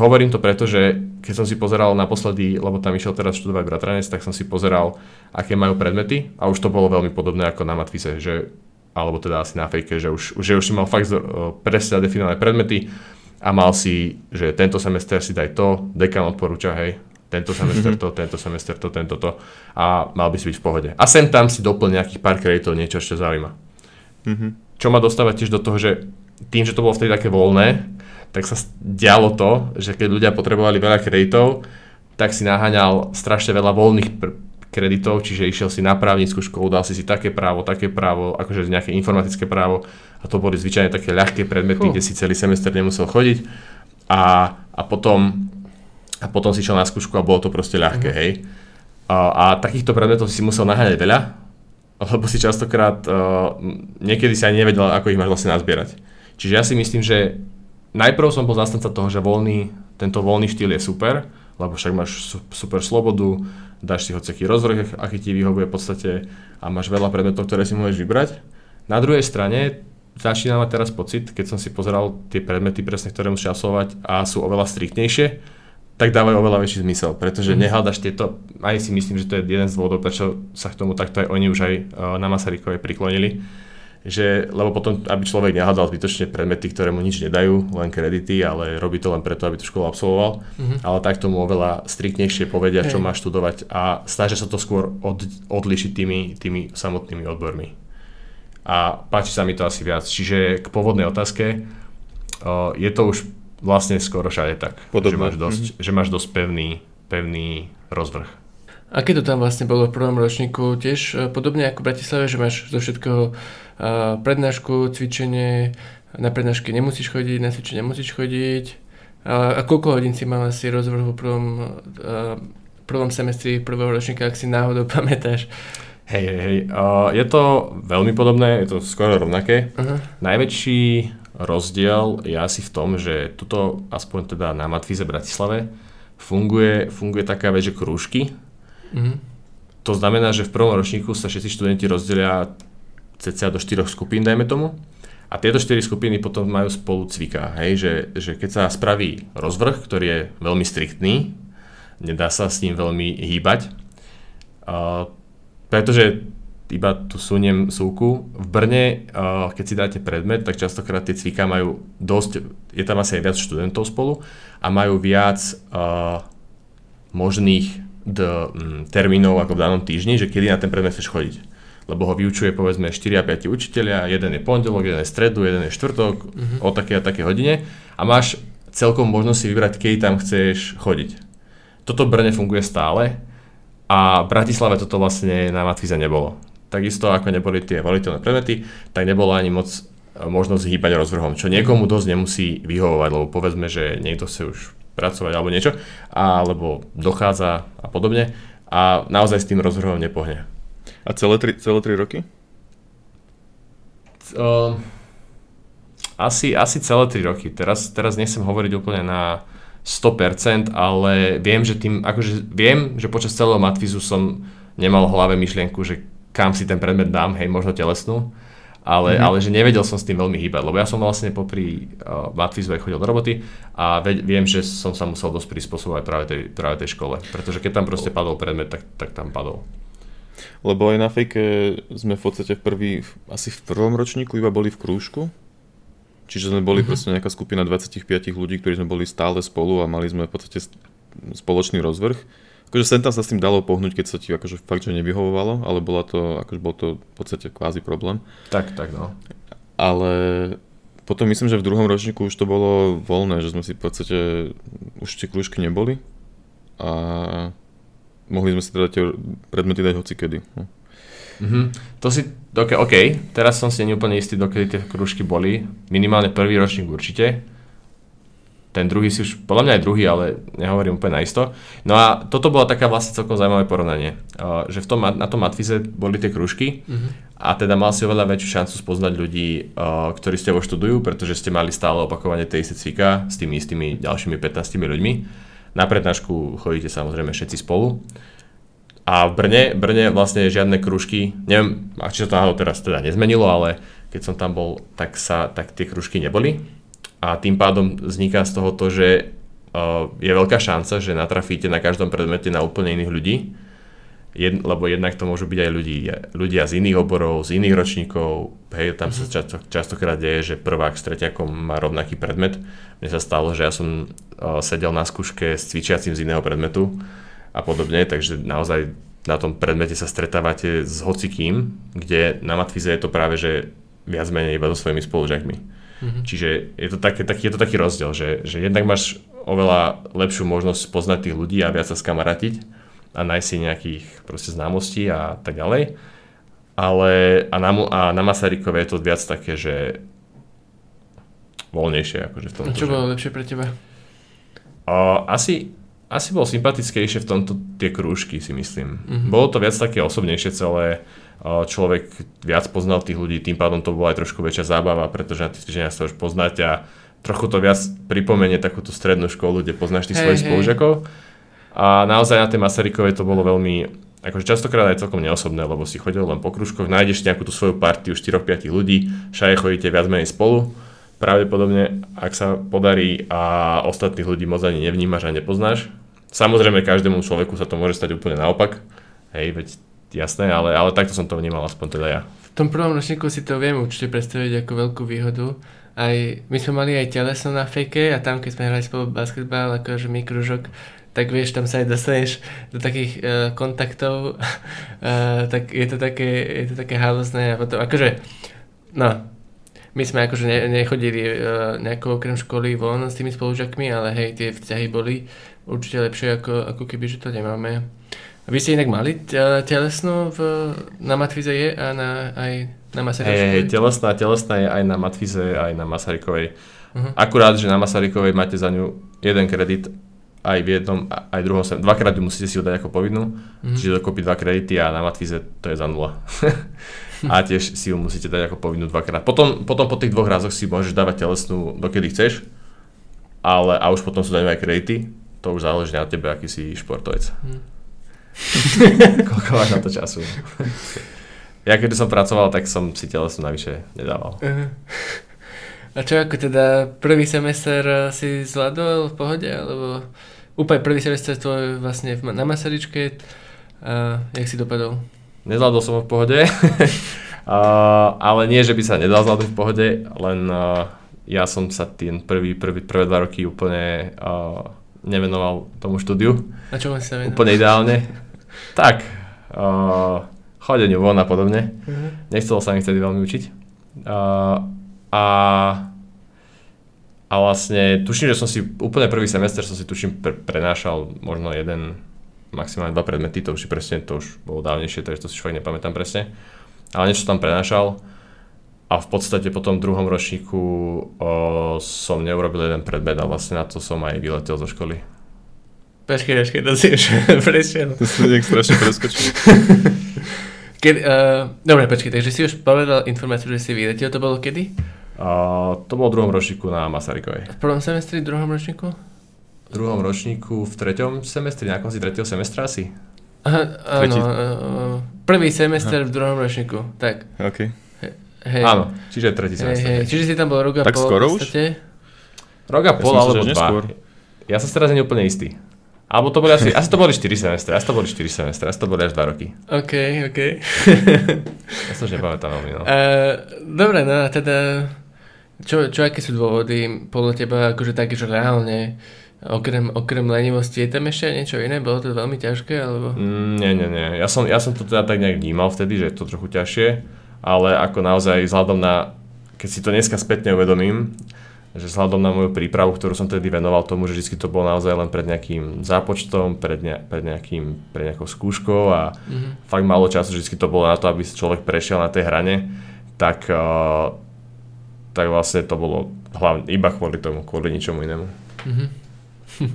hovorím to preto, že keď som si pozeral naposledy, lebo tam išiel teraz študovať bratranec, tak som si pozeral, aké majú predmety a už to bolo veľmi podobné ako na MatFyze, že, alebo teda asi na Fejke, že už, že už si mal fakt presne definované predmety a mal si, že tento semester si daj to, dekan odporúča, hej, tento semester to, tento semester to, tento to a mal by si byť v pohode. A sem tam si doplň nejakých pár kreditov, niečo ešte zaujíma. Mm-hmm. Čo ma dostáva tiež do toho, že tým, že to bolo vtedy také voľné, tak sa dialo to, že keď ľudia potrebovali veľa kreditov, tak si naháňal strašne veľa voľných pr- kreditov, čiže išiel si na právnickú školu, dal si si také právo, také právo, akože nejaké informatické právo a to boli zvyčajne také ľahké predmety, uh. kde si celý semester nemusel chodiť a, a, potom, a potom si išiel na skúšku a bolo to proste ľahké, uh-huh. hej. A, a takýchto predmetov si musel naháňať veľa, lebo si častokrát uh, niekedy si ani nevedel, ako ich máš vlastne nazbierať. Čiže ja si myslím, že najprv som bol zastanca toho, že voľný, tento voľný štýl je super, lebo však máš super slobodu, dáš si hocaký rozvrh, aký ti vyhovuje v podstate a máš veľa predmetov, ktoré si môžeš vybrať. Na druhej strane začínam mať teraz pocit, keď som si pozeral tie predmety presne, ktoré musíš absolvovať a sú oveľa striktnejšie, tak dávajú oveľa väčší zmysel, pretože nehľadaš tieto, aj si myslím, že to je jeden z dôvodov, prečo sa k tomu takto aj oni už aj na Masarykovej priklonili. Že, lebo potom, aby človek nehádal zbytočne predmety, ktoré mu nič nedajú, len kredity, ale robí to len preto, aby tú školu absolvoval. Mm-hmm. Ale tak tomu oveľa striktnejšie povedia, hey. Čo má študovať a snažia sa to skôr od, odlišiť tými, tými samotnými odbormi. A páči sa mi to asi viac. Čiže k pôvodnej otázke, uh, je to už vlastne skoro všade tak, že máš dosť, mm-hmm. že máš dosť pevný, pevný rozvrh. Aké to tam vlastne bolo v prvom ročníku? Tiež podobne ako v Bratislave, že máš zo všetkoho prednášku, cvičenie, na prednášky nemusíš chodiť, na cvičenie nemusíš chodiť. A koľko hodín si mal asi rozvrhu v prvom, prvom semestri prvého ročníka, ak si náhodou pamätáš? Hej, hej, hej. Je to veľmi podobné, je to skoro rovnaké. Uh-huh. Najväčší rozdiel je asi v tom, že tuto, aspoň teda na MatFyze Bratislave, funguje, funguje taká vec, že krúžky. Mm-hmm. To znamená, že v prvom ročníku sa všetci študenti rozdelia cca do štyroch skupín, dajme tomu. A tieto štyri skupiny potom majú spolu cviká, hej, že, že keď sa spraví rozvrh, ktorý je veľmi striktný, nedá sa s ním veľmi hýbať. Uh, pretože iba tu suniem súku, v Brne, uh, keď si dáte predmet, tak častokrát tie cviká majú dosť, je tam asi aj viac študentov spolu a majú viac uh, možných do termínov ako v danom týždni, že kedy na ten predmet chceš chodiť. Lebo ho vyučuje povedzme štyria päť učiteľia, jeden je pondelok, jeden je stredu, jeden je štvrtok, mm-hmm. o také a také hodine a máš celkom možnosť si vybrať, kedy tam chceš chodiť. Toto Brne funguje stále a v Bratislave toto vlastne na MatFyze nebolo. Takisto ako neboli tie voliteľné predmety, tak nebolo ani moc možnosť hýbať rozvrhom, čo niekomu dosť nemusí vyhovovať, lebo povedzme, že niekto chce už pracovať alebo niečo, alebo dochádza a podobne a naozaj s tým rozvrhom nepohne. A celé tri, celé tri roky? Uh, asi, asi celé tri roky. Teraz, teraz nechcem hovoriť úplne na sto percent, ale viem, že tým, akože viem, že počas celého MatFyzu som nemal v hlave myšlienku, že kam si ten predmet dám, hej, možno telesnú, ale, mm-hmm. ale že nevedel som s tým veľmi hýbať, lebo ja som vlastne popri uh, MatFyzovej chodil do roboty a ve- viem, že som sa musel dosť prispôsobovať práve tej, práve tej škole, pretože keď tam proste padol predmet, tak, tak tam padol. Lebo aj na Fejke sme v podstate v prvý, asi v prvom ročníku iba boli v krúžku, čiže sme boli mm-hmm. proste nejaká skupina dvadsaťpäť ľudí, ktorí sme boli stále spolu a mali sme v podstate spoločný rozvrh. Akože sem tam sa s tým dalo pohnúť, keď sa ti akože fakt, že nevyhovovalo, ale bola to, akože bol to v podstate kvázi problém. Tak, tak no. Ale v Potom myslím, že v druhom ročníku už to bolo voľné, že sme si v podstate, už tie kľúčky neboli a mohli sme si teda tie predmety dať hocikedy. No. Mm-hmm. To si, okay, ok, teraz som si neúplne istý, dokedy tie kľúčky boli, minimálne prvý ročník určite. Ten druhý si už, podľa mňa aj druhý, ale nehovorím úplne naisto. No a toto bola taká vlastne celkom zaujímavé porovnanie, že v tom, na tom MatFyze boli tie kružky mm-hmm. a teda mal si oveľa väčšiu šancu spoznať ľudí, ktorí s tebou študujú, pretože ste mali stále opakovanie tej isté cvika s tými istými ďalšími pätnástimi ľuďmi. Na prednášku chodíte samozrejme všetci spolu. A v Brne, Brne vlastne žiadne kružky, neviem, či sa to náhodou teraz teda nezmenilo, ale keď som tam bol, tak, sa, tak tie kružky neboli. A tým pádom vzniká z toho to, že je veľká šanca, že natrafíte na každom predmete na úplne iných ľudí, Jed, lebo jednak to môžu byť aj ľudí, ľudia z iných oborov, z iných ročníkov, hej, tam sa často, častokrát deje, že prvák s treťakom má rovnaký predmet. Mne sa stalo, že ja som sedel na skúške s cvičiacím z iného predmetu a podobne, takže naozaj na tom predmete sa stretávate s hocikým, kde na MatFyze je to práve, že viac menej iba so svojimi spolužiakmi. Mm-hmm. Čiže je to, také, tak, je to taký rozdiel, že, že jednak máš oveľa lepšiu možnosť poznať tých ľudí a viac sa skamaratiť a nájsť si nejakých proste známostí a tak ďalej. Ale a na, a na Masarykove je to viac také, že voľnejšie akože v tomto. A čo bolo lepšie pre teba? O, asi, asi bolo sympatickejšie v tomto tie krúžky, si myslím. Mm-hmm. Bolo to viac také osobnejšie celé. Človek viac poznal tých ľudí, tým pádom to bola aj trošku väčšia zábava, pretože na tých cvičeniach sa už poznať a trochu to viac pripomenie takúto strednú školu, kde poznáš tých hey, svojich hey. spolužiakov. A naozaj na tej Masarykovej to bolo veľmi, akože častokrát aj celkom neosobné, lebo si chodil len po kružkoch, nájdeš nejakú tú svoju partiu štyri päť ľudí, všade chodíte viac menej spolu, pravdepodobne, ak sa podarí a ostatných ľudí moc ani nevnímaš a nepoznáš. Samozrejme, každému človeku sa to môže stať úplne naopak, hej, veď jasné, ale, ale takto som to vnímal, aspoň teda ja. V tom prvom ročníku si to viem určite predstaviť ako veľkú výhodu. Aj, my sme mali aj teleso na Fejke a tam, keď sme hrali spolu basketbal, akože my kružok, tak vieš, tam sa aj dostaneš do takých uh, kontaktov, uh, tak je to také, je to také halozné a potom, akože, no, my sme akože ne, nechodili uh, nejakou okrem školy von s tými spolužiakmi, ale hej, tie vzťahy boli určite lepšie, ako, ako keby, že to nemáme. Vy ste inak mali telesnú v, na MatFyze je a na, aj na Masarykovej? Hej, telesná, telesná je aj na MatFyze, aj na Masarykovej. Uh-huh. Akurát, že na Masarykovej máte za ňu jeden kredit aj v jednom, aj v druhom sem. Dvakrát ju musíte si ju dať ako povinnú, uh-huh. čiže dokopy dva kredity a na MatFyze to je za nula. A tiež si ju musíte dať ako povinnú dvakrát. Potom, potom po tých dvoch razoch si môžeš dávať telesnú dokedy chceš, ale a už potom sú daňové kredity, to už záleží na tebe, aký si športovec. Uh-huh. Koľko máš na to času? Ja keď som pracoval, tak som si telesnú navyše nedával. Uh-huh. A čo ako teda prvý semester si zvládol v pohode? Alebo úplne prvý semester tvoj vlastne na Masaryčke, a jak si dopadol? Nezvládol som ho v pohode, a, ale nie, že by sa nedal zvládol v pohode, len a, ja som sa ten prvý, prvý, prvé dva roky úplne a, nevenoval tomu štúdiu. A čo máš sa venovať? Úplne ideálne. Tak, uh, chodeniu von a podobne. Uh-huh. Nechcelo sa mi vtedy veľmi učiť. Uh, a, a vlastne tuším, že som si úplne prvý semester som si tuším pre, prenášal možno jeden, maximálne dva predmety, to už presne, to už bolo dávnejšie, takže to si fakt nepamätám presne. Ale niečo tam prenášal a v podstate po tom druhom ročníku uh, som neurobil jeden predmet a vlastne na to som aj vyletel zo školy. Pačkej, pačkej, to si už prešiel. To si nejak strašne preskočil. Uh, dobre, pačkej, takže si už povedal informáciu, že si vyletil, to bolo kedy? Uh, to bolo v druhom ročníku na Masarykovej. V prvom semestri, v druhom ročníku? V druhom ročníku, v treťom semestri, na konci tretieho semestra asi. Aha, áno, uh, prvý semester Aha. v druhom ročníku, tak. OK. Hej. Áno, čiže tretí semestr. Hej, hej. Čiže si tam bol rok a tak pol. Tak skoro už? Rok a pol, ja alebo dva. Neskôr. Ja som si teraz neúplne istý. Alebo to boli asi, asi to boli štyri semestre, asi to boli štyri semestre, asi to boli až dva roky. OK, OK. Ja som už nepamätám veľmi, no. Uh, dobre, no a teda, čo, čo, aké sú dôvody podľa teba, akože také, že reálne, okrem, okrem lenivosti, je tam ešte niečo iné? Bolo to veľmi ťažké, alebo? Mm, nie, nie, nie. Ja som, ja som to teda tak nejak vnímal vtedy, že je to trochu ťažšie, ale ako naozaj vzhľadom na keď si to dneska spätne uvedomím, že vzhľadom na moju prípravu, ktorú som tedy venoval tomu, že vždy to bolo naozaj len pred nejakým zápočtom, pred, ne, pred, nejakým, pred nejakou skúškou a mm-hmm. fakt málo času, vždy to bolo na to, aby človek prešiel na tej hrane, tak, uh, tak vlastne to bolo hlavne iba kvôli tomu, kvôli ničomu inému. Mm-hmm. Hm.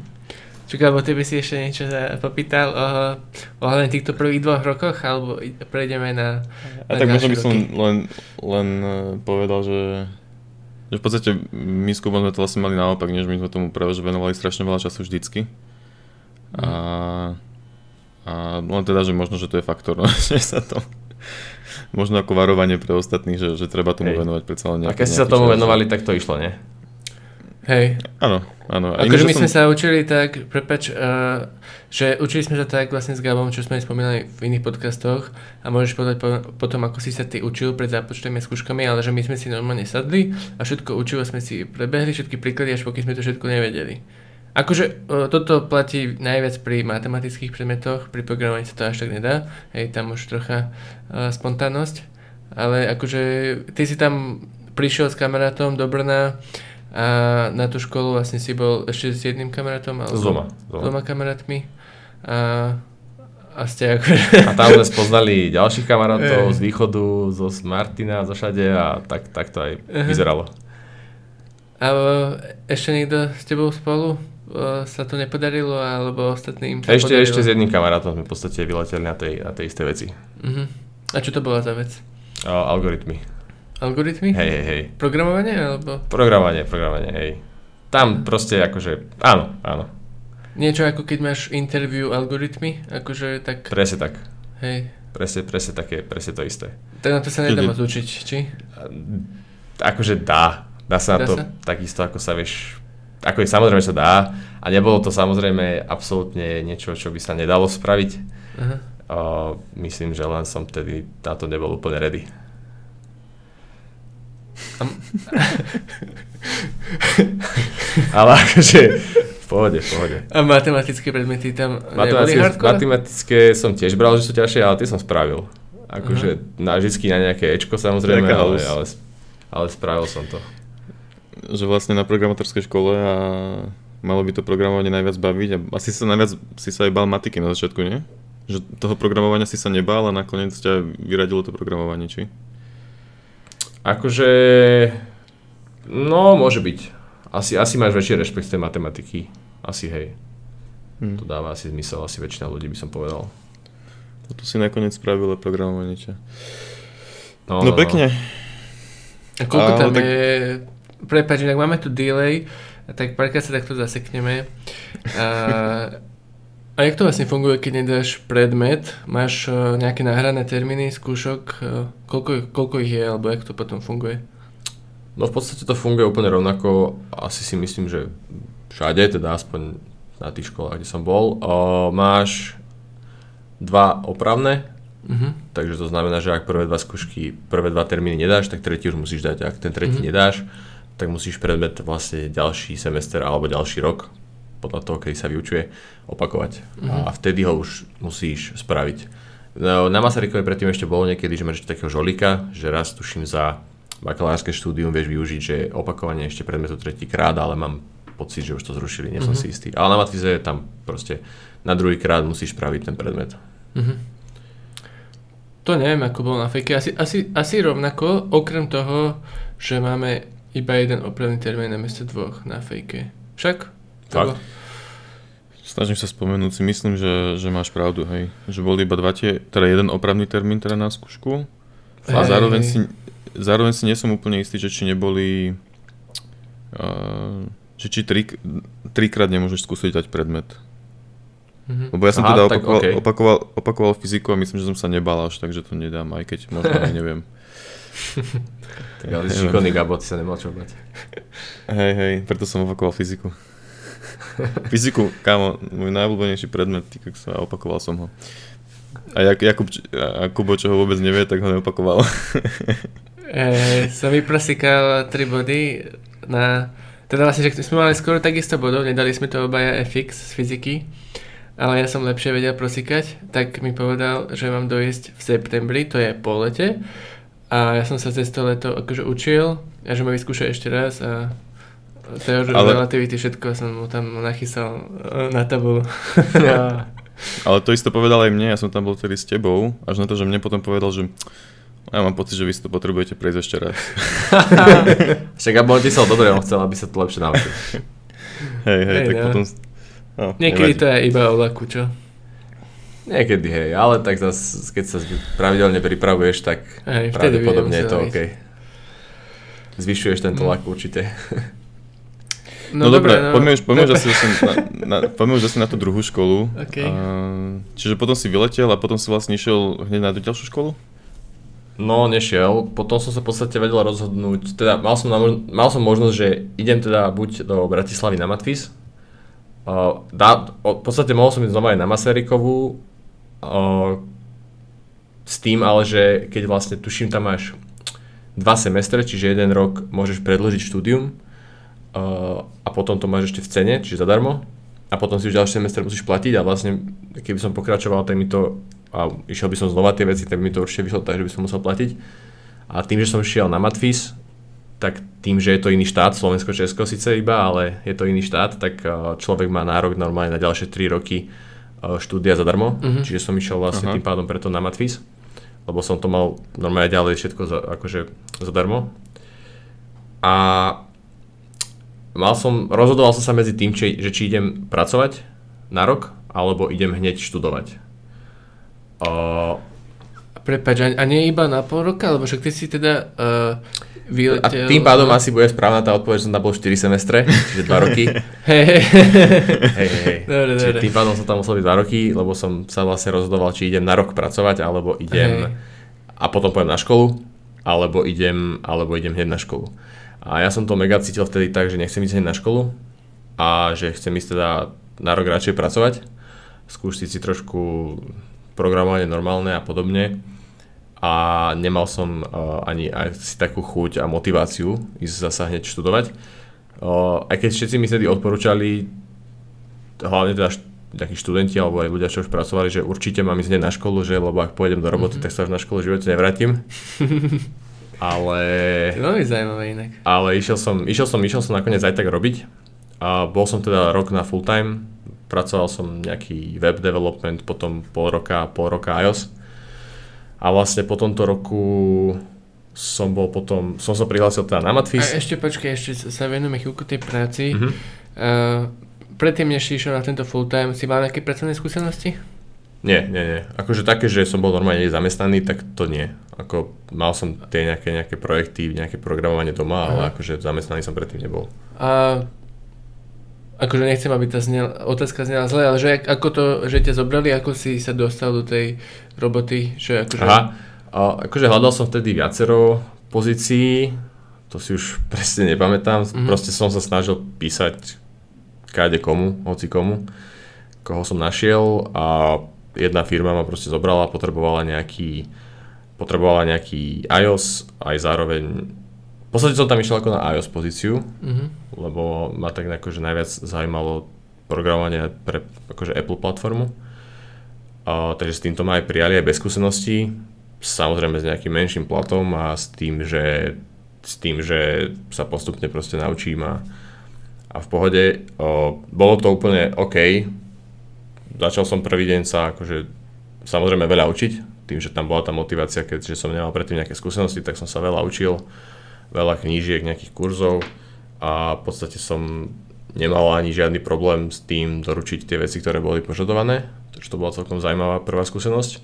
Čuka, lebo ty by si ešte niečo popýtal o, o hlavne týchto prvých dvoch rokoch, alebo prejdeme na, na a tak možno by som len, len povedal, že že v podstate my s Kubom sme to vlastne mali naopak, než my sme tomu práve, že venovali strašne veľa času vždycky. A, a len teda, že možno, že to je faktor, no, že sa to možno ako varovanie pre ostatných, že, že treba tomu Hej. venovať predsa len nejaký čas. A keď ste sa tomu čas. venovali, tak to išlo, nie? Hej. Áno, áno. Akože my som... sme sa učili tak, prepáč, uh, že učili sme sa tak vlastne s Gabom, čo sme spomínali v iných podcastoch a môžeš povedať po, potom, ako si sa ty učil pred zápočtami a skúškami, ale že my sme si normálne sadli a všetko učivo sme si prebehli, všetky príklady, až pokým sme to všetko nevedeli. Akože uh, toto platí najviac pri matematických predmetoch, pri programovaní sa to až tak nedá, hej, tam už trocha uh, spontánnosť, ale akože ty si tam prišiel s kamarátom do Brna a na tú školu vlastne si bol ešte s jedným kamarátom, ale s dvoma, dvoma. dvoma kamarátmi a, a ste ako... A tam sme spoznali ďalších kamarátov z východu, zo Martina, zo všade a tak, tak to aj vyzeralo. A ešte niekto s tebou spolu sa to nepodarilo, alebo ostatným sa ešte, podarilo? Ešte s jedným kamarátom sme v podstate vyleteli na tej, na tej isté veci. Uh-huh. A čo to bola za vec? O, algoritmy. Algoritmy? Hej, hej, hej. Programovanie alebo? Programovanie, programovanie, hej. Tam proste akože, áno, áno. Niečo ako keď máš interview algoritmy, akože tak... Presne tak. Hej. Presne, presne také, presne to isté. Tak na to sa nedá moc učiť, či? Akože dá. Dá sa na to takisto, ako sa vieš... Ako je, samozrejme sa dá. A nebolo to samozrejme absolútne niečo, čo by sa nedalo spraviť. Aha. O, myslím, že len som tedy na to nebol úplne ready. Ale akože v pohode, v pohode. A matematické predmety tam neboli hardcore? Matematické som tiež bral, že sú ťažšie, ale tie som spravil. Akože na vždycky na nejaké Ečko samozrejme, ale, ale, ale spravil som to. Že vlastne na programátorskej škole a malo by to programovanie najviac baviť a asi sa najviac si sa aj bál matiky na začiatku, nie? Že toho programovania si sa nebál a nakoniec ťa vyradilo to programovanie, či? Akože, no môže byť, asi, asi máš väčší rešpekt tej matematiky, asi hej, hmm. to dáva asi zmysel, asi väčšina ľudí by som povedal. Toto si nakoniec spravilo programovanie, čo? No, no, no pekne. A koľko tam tak... je, prepáč, inak máme tu delay, tak párkrát sa takto zasekneme. A, a jak to vlastne funguje, keď nedáš predmet? Máš uh, nejaké nahrané termíny, skúšok? Uh, koľko, koľko ich je, alebo jak to potom funguje? No v podstate to funguje úplne rovnako. Asi si myslím, že všade, teda aspoň na tých školách, kde som bol. Uh, máš dva opravné, uh-huh. takže to znamená, že ak prvé dva skúšky, prvé dva termíny nedáš, tak tretí už musíš dať. Ak ten tretí uh-huh. nedáš, tak musíš predmet vlastne ďalší semester alebo ďalší rok podľa toho, kedy sa vyučuje, opakovať. Uh-huh. A vtedy ho už musíš spraviť. No, na Masarykovej predtým ešte bolo niekedy, že máš takého žolika, že raz tuším za bakalárske štúdium vieš využiť, že opakovanie ešte predmetu tretíkrát, ale mám pocit, že už to zrušili, nie som uh-huh. si istý. Ale na MatFyze tam proste na druhýkrát musíš spraviť ten predmet. Uh-huh. To neviem, ako bolo na Fejke. Asi, asi, asi rovnako, okrem toho, že máme iba jeden opravný termín na miesto dvoch na Fejke. Však? Tak. Snažím sa spomenúť, si myslím, že, že máš pravdu, hej. Že bol iba dva tie, teda jeden opravný termín teda na skúšku. A zároveň si, zároveň si nie som úplne istý, že či neboli, uh, že či tri, trikrát nemôžeš skúsiť dať predmet. Mm-hmm. Lebo ja som Aha, teda opakoval, okay. opakoval, opakoval fyziku a myslím, že som sa nebal až tak, že to nedám, aj keď možno aj neviem. Tak ale si šikovný Gabo, ty sa nemal čo bať. Hej, hej, preto som opakoval fyziku. Fyziku, kámo, môj najobľúbenejší predmet, ty, kak sa, opakoval som ho. A Jak, Jakub, a Kubo, čo ho vôbec nevie, tak ho neopakoval. E, som vyprosíkal tri body na... Teda vlastne, že sme mali skoro takisto bodov, nedali sme to obaja ef iks z fyziky, ale ja som lepšie vedel prosíkať, tak mi povedal, že mám dojsť v septembri, to je po lete, A ja som sa cez to leto akože učil, a že ma vyskúša ešte raz a teóriu ale... relativity, všetko som mu tam nachysal na tabulu. A... Ale to isto povedal aj mne, ja som tam bol vtedy s tebou, až na to, že mne potom povedal, že ja mám pocit, že vy si to potrebujete prejsť ešte raz. Však aby on ti sa dobre, on chcel, aby sa to lepšie naučil. Hej, hej, hey, tak no. potom... No, niekedy nevadí. To je iba o laku, čo? Niekedy, hej, ale tak zase, keď sa pravidelne pripravuješ, tak aj, pravdepodobne je to OK. Zvyšuješ tento mm. lak určite. No, no dobre, no, poďme už, poďme už asi, na, poďme už asi na tú druhú školu. Okay. Uh, čiže potom si vyletel a potom si vlastne išiel hneď na tú ďalšiu školu? No, nešiel. Potom som sa v podstate vedel rozhodnúť, teda mal som, na, mal som možnosť, že idem teda buď do Bratislavy na MatFyz. Uh, dá, v podstate mohol som ísť znova aj na Masarykovú, s tým ale, že keď vlastne tuším, tam máš dva semestre, čiže jeden rok môžeš predĺžiť štúdium a potom to máš ešte v cene, čiže zadarmo a potom si už ďalší semester musíš platiť a vlastne keby som pokračoval, tak mi to a išiel by som znova tie veci, tak mi to určite vyšlo tak, že by som musel platiť a tým, že som šiel na MatFyz, tak tým, že je to iný štát, Slovensko, Česko síce iba, ale je to iný štát, tak človek má nárok normálne na ďalšie tri roky štúdia zadarmo, mm-hmm. čiže som išiel vlastne Aha. tým pádom preto na MatFyz, lebo som to mal normálne ďalej všetko za, akože zadarmo a mal som, rozhodoval som sa medzi tým, či, že či idem pracovať na rok, alebo idem hneď študovať. Uh, Prepáč, a nie iba na pol roka? Lebo však ty si teda uh, vyletel... A tým pádom asi bude správna tá odpoveď, že som tam bol štyri semestre, čiže dva roky. Hej, hej. Hej, hej. Dobre, čiže dobre. Tým pádom som tam musel byť dva roky, lebo som sa vlastne rozhodoval, či idem na rok pracovať, alebo idem... Hej. A potom pôjdem na školu, alebo idem, alebo idem hneď na školu. A ja som to mega cítil vtedy tak, že nechcem ísť na školu a že chcem ísť teda na rok radšej pracovať, skúšať si trošku programovanie normálne a podobne a nemal som uh, ani asi takú chuť a motiváciu ísť zasa hneď študovať. Uh, aj keď všetci mi vtedy odporúčali, hlavne teda št- nejakí študenti alebo aj ľudia, čo už pracovali, že určite mám ísť na školu, že lebo ak pôjdem do roboty, mm-hmm. tak sa už na školu v živote nevrátim. Ale... To je veľmi zaujímavé inak. Ale išiel som, išiel som, išiel som nakoniec aj tak robiť. A bol som teda rok na full time, pracoval som nejaký web development, potom pol roka, pol roka iOS. A vlastne po tomto roku som bol potom, som sa prihlásil teda na MatFyz. A ešte počkaj, ešte sa venujeme chvíľku tej práci. Mm-hmm. Uh, predtým, než si išiel na tento full time, si mal nejaké pracovné skúsenosti? Nie, nie, nie. Akože také, že som bol normálne zamestnaný, tak to nie. Ako mal som tie nejaké, nejaké projekty, nejaké programovanie doma, Aha. ale akože zamestnaný som predtým nebol. A akože nechcem, aby tá znel, otázka znela zle, ale že ako to, že ťa zobrali, ako si sa dostal do tej roboty, že akože... Aha, a akože hľadal som vtedy viacero pozícií, to si už presne nepamätám, mhm. proste som sa snažil písať káde komu, hoci komu, koho som našiel a jedna firma ma proste zobrala, potrebovala nejaký, potrebovala nejaký iOS, aj zároveň, v podstate som tam išiel ako na iOS pozíciu, mm-hmm. lebo ma tak akože najviac zaujímalo programovanie pre akože Apple platformu, a, takže s týmto ma aj prijali aj bez skúseností, samozrejme s nejakým menším platom a s tým, že, s tým, že sa postupne proste naučím a, a v pohode, a, bolo to úplne OK. Začal som prvý deň sa akože samozrejme veľa učiť, tým, že tam bola tá motivácia, keďže som nemal predtým nejaké skúsenosti, tak som sa veľa učil, veľa knížiek, nejakých kurzov a v podstate som nemal ani žiadny problém s tým doručiť tie veci, ktoré boli požadované, takže to bola celkom zaujímavá prvá skúsenosť.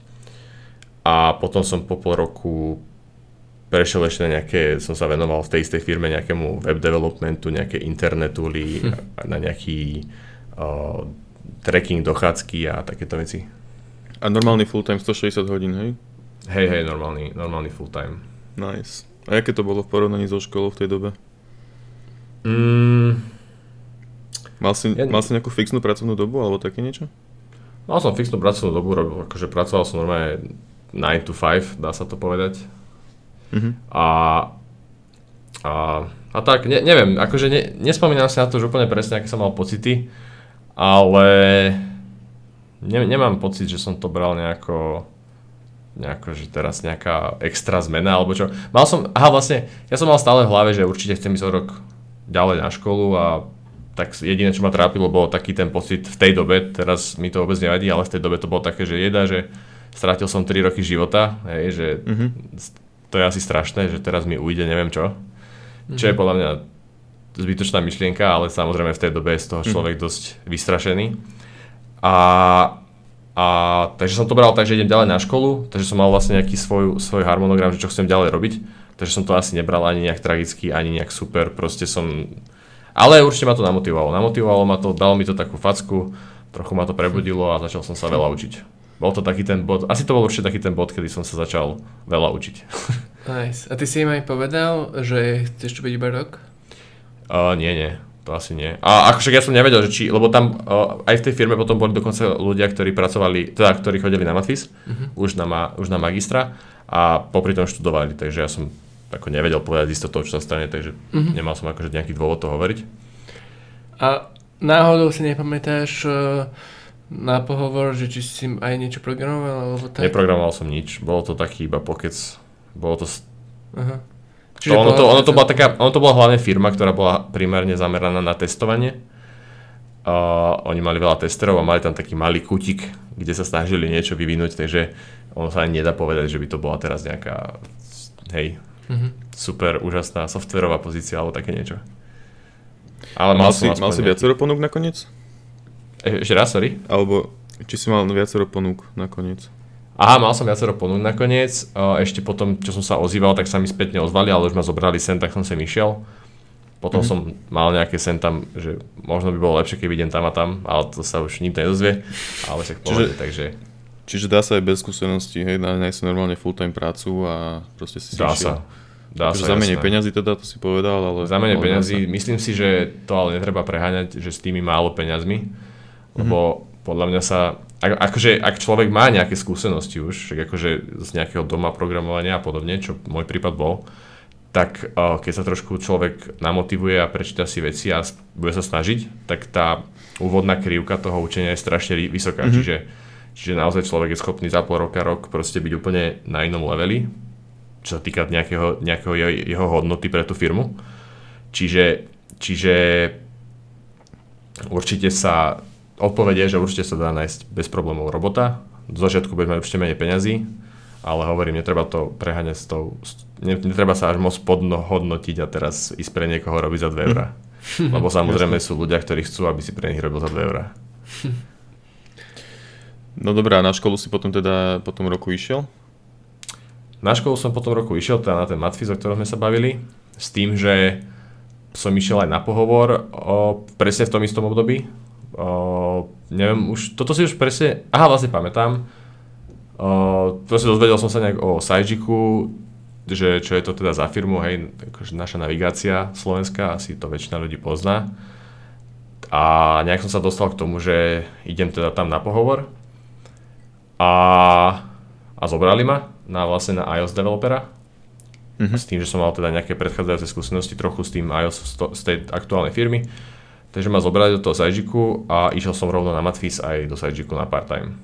A potom som po pol roku prešiel ešte na nejaké, som sa venoval v tej istej firme nejakému web developmentu, nejaké internetu, hm. na nejaký... Uh, tracking, dochádzky a takéto veci. A normálny full-time stošesťdesiat hodín, hej? Hej, hej, normálny, normálny full-time. Nice. A aké to bolo v porovnaní so školou v tej dobe? Mm. Mal si, ja... mal si nejakú fixnú pracovnú dobu alebo také niečo? Mal som fixnú pracovnú dobu, robil, akože pracoval som normálne nine to five, dá sa to povedať. Mm-hmm. A... A, a tak, ne, neviem, akože ne, nespomínam si na to už úplne presne, aké som mal pocity. Ale ne, nemám pocit, že som to bral nejako nejako, že teraz nejaká extra zmena alebo čo. Mal som, aha vlastne, ja som mal stále v hlave, že určite chcem ísť o rok ďalej na školu a tak jediné, čo ma trápilo, bolo taký ten pocit v tej dobe, teraz mi to vôbec nevadí, ale v tej dobe to bolo také, že jeda, že strátil som tri roky života, hej, že mm-hmm. to je asi strašné, že teraz mi ujde neviem čo, mm-hmm. čo je podľa mňa zbytočná myšlienka, ale samozrejme v tej dobe je z toho človek mm. dosť vystrašený. A, a takže som to bral tak, že idem ďalej na školu, takže som mal vlastne nejaký svoj, svoj harmonogram, že čo chcem ďalej robiť. Takže som to asi nebral ani nejak tragicky, ani nejak super, proste som... Ale určite ma to namotivovalo, namotivovalo ma to, dalo mi to takú facku, trochu ma to prebudilo a začal som sa veľa učiť. Bol to taký ten bod, asi to bol určite taký ten bod, kedy som sa začal veľa učiť. Nice. A ty si im aj povedal, že chceš tu byť iba rok? Uh, nie, nie, to asi nie. A ako však ja som nevedel, že či, lebo tam uh, aj v tej firme potom boli dokonca ľudia, ktorí pracovali, teda ktorí chodili na MatFyz, uh-huh. už, na ma, už na magistra a popri tom študovali, takže ja som ako nevedel povedať isto toho, čo sa stane, takže uh-huh. nemal som akože nejaký dôvod to hovoriť. A náhodou si nepamätáš uh, na pohovor, že či si aj niečo programoval? Alebo tak? Neprogramoval som nič, bolo to taký iba pokec, bolo to... Uh-huh. To, ono, to, ono, to bola taká, ono to bola hlavne firma, ktorá bola primárne zameraná na testovanie. Uh, oni mali veľa testerov a mali tam taký malý kútik, kde sa snažili niečo vyvinúť, takže ono sa ani nedá povedať, že by to bola teraz nejaká hej, mm-hmm. super úžasná softverová pozícia alebo také niečo. Ale mal, mal si, mal si viacero ponúk nakoniec? E, ešte raz, sorry? Alebo či si mal viacero ponúk nakoniec? Aha, mal som viacero ponúk nakoniec, ešte potom, čo som sa ozýval, tak sa mi spätne ozvali, ale už ma zobrali sem, tak som sem išiel. Potom mm-hmm. som mal nejaké sen tam, že možno by bolo lepšie, keby idem tam a tam, ale to sa už nikto nedozvie, ale však povede, takže... Čiže dá sa aj bez skúseností, hej, nájsť normálne full-time prácu a proste si dá išiel. Sa. Dá sa, za menej peniazy teda, to si povedal, ale... Za menej peniazy, myslím si, že to ale netreba preháňať, že s tými málo peniazmi, lebo mm-hmm. podľa mňa sa... Akože, ak človek má nejaké skúsenosti už, akože z nejakého doma programovania a podobne, čo môj prípad bol, tak keď sa trošku človek namotivuje a prečíta si veci a bude sa snažiť, tak tá úvodná krivka toho učenia je strašne vysoká. Mm-hmm. Čiže, čiže naozaj človek je schopný za pol roka, rok proste byť úplne na inom leveli, čo sa týka nejakého, nejakého jeho, jeho hodnoty pre tú firmu. Čiže, čiže určite sa... Odpoveď je, že určite sa dá nájsť bez problémov robota. Do začiatku budeme mať určite menej peňazí, ale hovorím, netreba to preháňať s tou... Netreba sa až moc podhodnotiť a teraz ísť pre niekoho robiť za dve eurá. Lebo samozrejme sú ľudia, ktorí chcú, aby si pre nich robil za dve eurá. No dobrá, na školu si potom teda po tom roku išiel? Na školu som po tom roku išiel, teda na ten MatFyz, o ktorom sme sa bavili, s tým, že som išiel aj na pohovor o, presne v tom istom období. Uh, neviem už, toto si už presne, aha vlastne pamätám, uh, proste dozvedel som sa nejak o Sygicu, že čo je to teda za firmu, hej, akože naša navigácia slovenská, asi to väčšina ľudí pozná. A nejak som sa dostal k tomu, že idem teda tam na pohovor a, a zobrali ma na vlastne na iOS developera, mm-hmm. s tým, že som mal teda nejaké predchádzajúce skúsenosti trochu s tým iOS z tej aktuálnej firmy. Takže ma zobrali do toho Sygicu a išiel som rovno na MatFyz aj do Sygicu na part-time.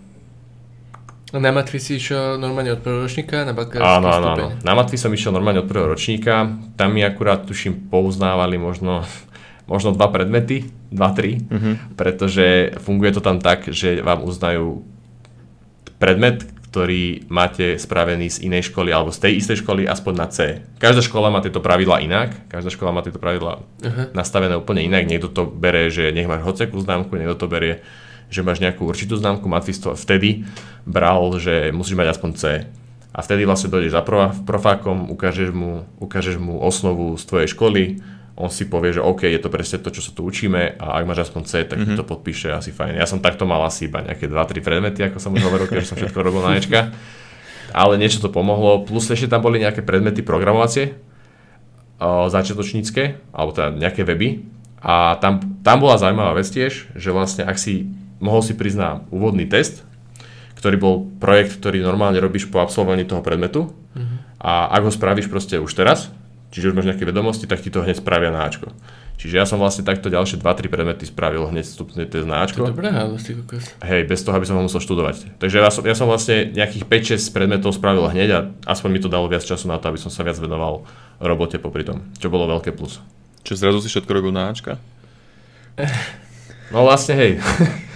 Na MatFyz si išiel normálne od prvého ročníka na bakalársky stupeň? Áno, áno. Na MatFyz som išiel normálne od prvého ročníka. Tam mi akurát, tuším, pouznávali možno, možno dva predmety, dva, tri, uh-huh. pretože funguje to tam tak, že vám uznajú predmet, ktorý máte spravený z inej školy alebo z tej istej školy aspoň na C. Každá škola má tieto pravidlá inak, každá škola má tieto pravidlá uh-huh. nastavené úplne inak. Niekto to berie, že nech máš hociakú známku, niekto to berie, že máš nejakú určitú známku. MatFyz to vtedy bral, že musíš mať aspoň C. A vtedy vlastne dojdeš za profákom, ukážeš mu, ukážeš mu osnovu z tvojej školy, on si povie, že OK, je to presne to, čo sa tu učíme a ak máš aspoň C, tak mm-hmm. to podpíše asi fajn. Ja som takto mal asi iba nejaké dva tri predmety, ako som už hovoril, keďže som všetko robil na Ečka. Ale niečo to pomohlo, plus ešte tam boli nejaké predmety programovacie, uh, začiatočnícke, alebo teda nejaké weby. A tam, tam bola zaujímavá vec tiež, že vlastne ak si mohol si priznať úvodný test, ktorý bol projekt, ktorý normálne robíš po absolvovaní toho predmetu mm-hmm. a ak ho spravíš proste už teraz, čiže už máš nejaké vedomosti, tak ti to hneď spravia na Ačko. Čiže ja som vlastne takto ďalšie dva tri predmety spravil hneď vstupne test na Ačko. To je dobrá hlavnosť, ty kokos. Hej, bez toho, aby som ho musel študovať. Takže ja som, ja som vlastne nejakých päť šesť predmetov spravil hneď a aspoň mi to dalo viac času na to, aby som sa viac venoval robote popri tom, čo bolo veľké plus. Čo zrazu si všetko robil na Ačka? No vlastne hej.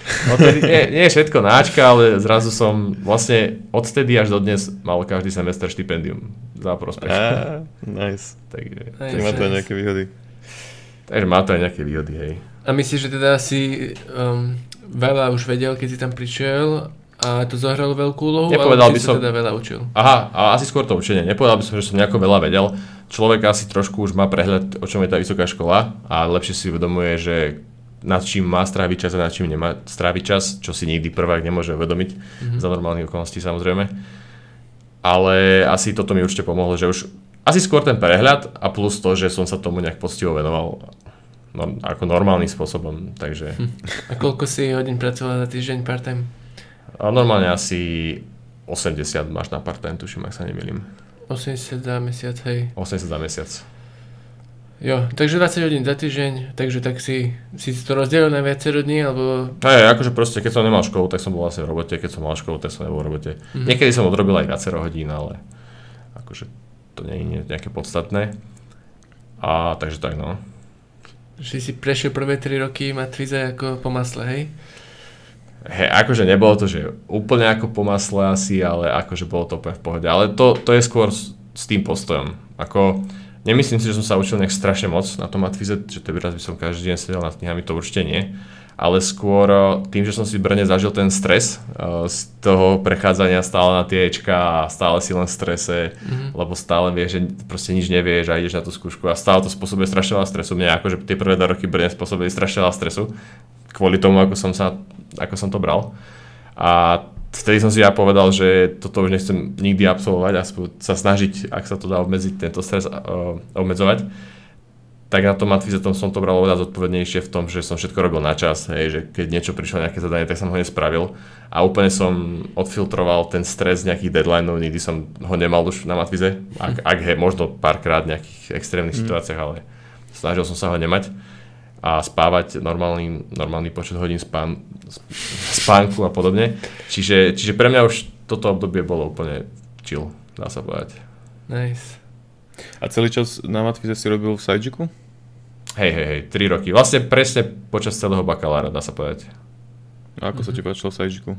Odtedy, nie, nie všetko náčka, ale zrazu som vlastne odtedy až do dnes mal každý semester štipendium za prospech. Ah, nice. Takže nice, tak má to nice. Nejaké výhody. Takže má to aj nejaké výhody, hej. A myslíš, že teda si um, veľa už vedel, keď si tam prišiel a to zahralo veľkú úlohu, nepovedal ale by som... sa teda veľa učil? Aha, a asi skôr to učenie. Nepovedal by som, že som nejako veľa vedel. Človek asi trošku už má prehľad, o čom je tá vysoká škola a lepšie si uvedomuje, že nad čím má stráviť čas a nad čím nemá stráviť čas, čo si nikdy prvák nemôže uvedomiť, mm-hmm. za normálnych okolností samozrejme. Ale asi toto mi určite pomohlo, že už asi skôr ten prehľad a plus to, že som sa tomu nejak poctivo venoval no, ako normálnym spôsobom, takže... Hm. A koľko si hodín pracoval za týždeň part-time? A normálne asi osemdesiat máš na part-time, tuším, ak sa nemýlim. osemdesiat za mesiac, hej. osemdesiat za mesiac. Jo, takže dvadsať hodín za týždeň, takže tak si, si to rozdelil na viacero dní, alebo... Hej, akože proste, keď som nemal školu, tak som bol vlastne v robote, keď som mal školu, tak som nebol v robote. Mm-hmm. Niekedy som odrobil aj viacero hodín, ale akože to nie je nejaké podstatné. A takže tak, no. Že si prešiel prvé tri roky MatFyza ako po masle, hej? Hej, akože nebolo to, že úplne ako po masle asi, ale akože bolo to úplne v pohode. Ale to, to je skôr s, s tým postojom, ako... Nemyslím si, že som sa učil nejak strašne moc na tom MatFyze, že teraz by som každý deň sedel nad knihami, to určite nie. Ale skôr tým, že som si v Brne zažil ten stres z toho prechádzania stále na tie Ečka a stále si len v strese, mm-hmm. lebo stále vieš, že proste nič nevieš a ideš na tú skúšku a stále to spôsobuje strašne veľa stresu. Mne akože tie prvé dva roky v Brne spôsobili strašne veľa stresu kvôli tomu, ako som, sa, ako som to bral. A vtedy som si ja povedal, že toto už nechcem nikdy absolvovať, aspoň sa snažiť, ak sa to dá obmedziť, tento stres uh, obmedzovať. Tak na tom MatFyze som to bral oveľa zodpovednejšie v tom, že som všetko robil na čas, hej, že keď niečo prišlo, nejaké zadanie, tak som ho nespravil. A úplne som odfiltroval ten stres nejakých deadlineov, nikdy som ho nemal už na MatFyze, ak, ak he, možno párkrát v nejakých extrémnych mm. situáciách, ale snažil som sa ho nemať. A spávať normálny, normálny počet hodín spán, spánku a podobne. Čiže, čiže pre mňa už toto obdobie bolo úplne chill, dá sa povedať. Nice. A celý čas na MatFyze si robil v Sygicu? Hej, hej, hej, tri roky. Vlastne presne počas celého bakalára, dá sa povedať. A ako mhm. sa ti páčilo v Sygicu?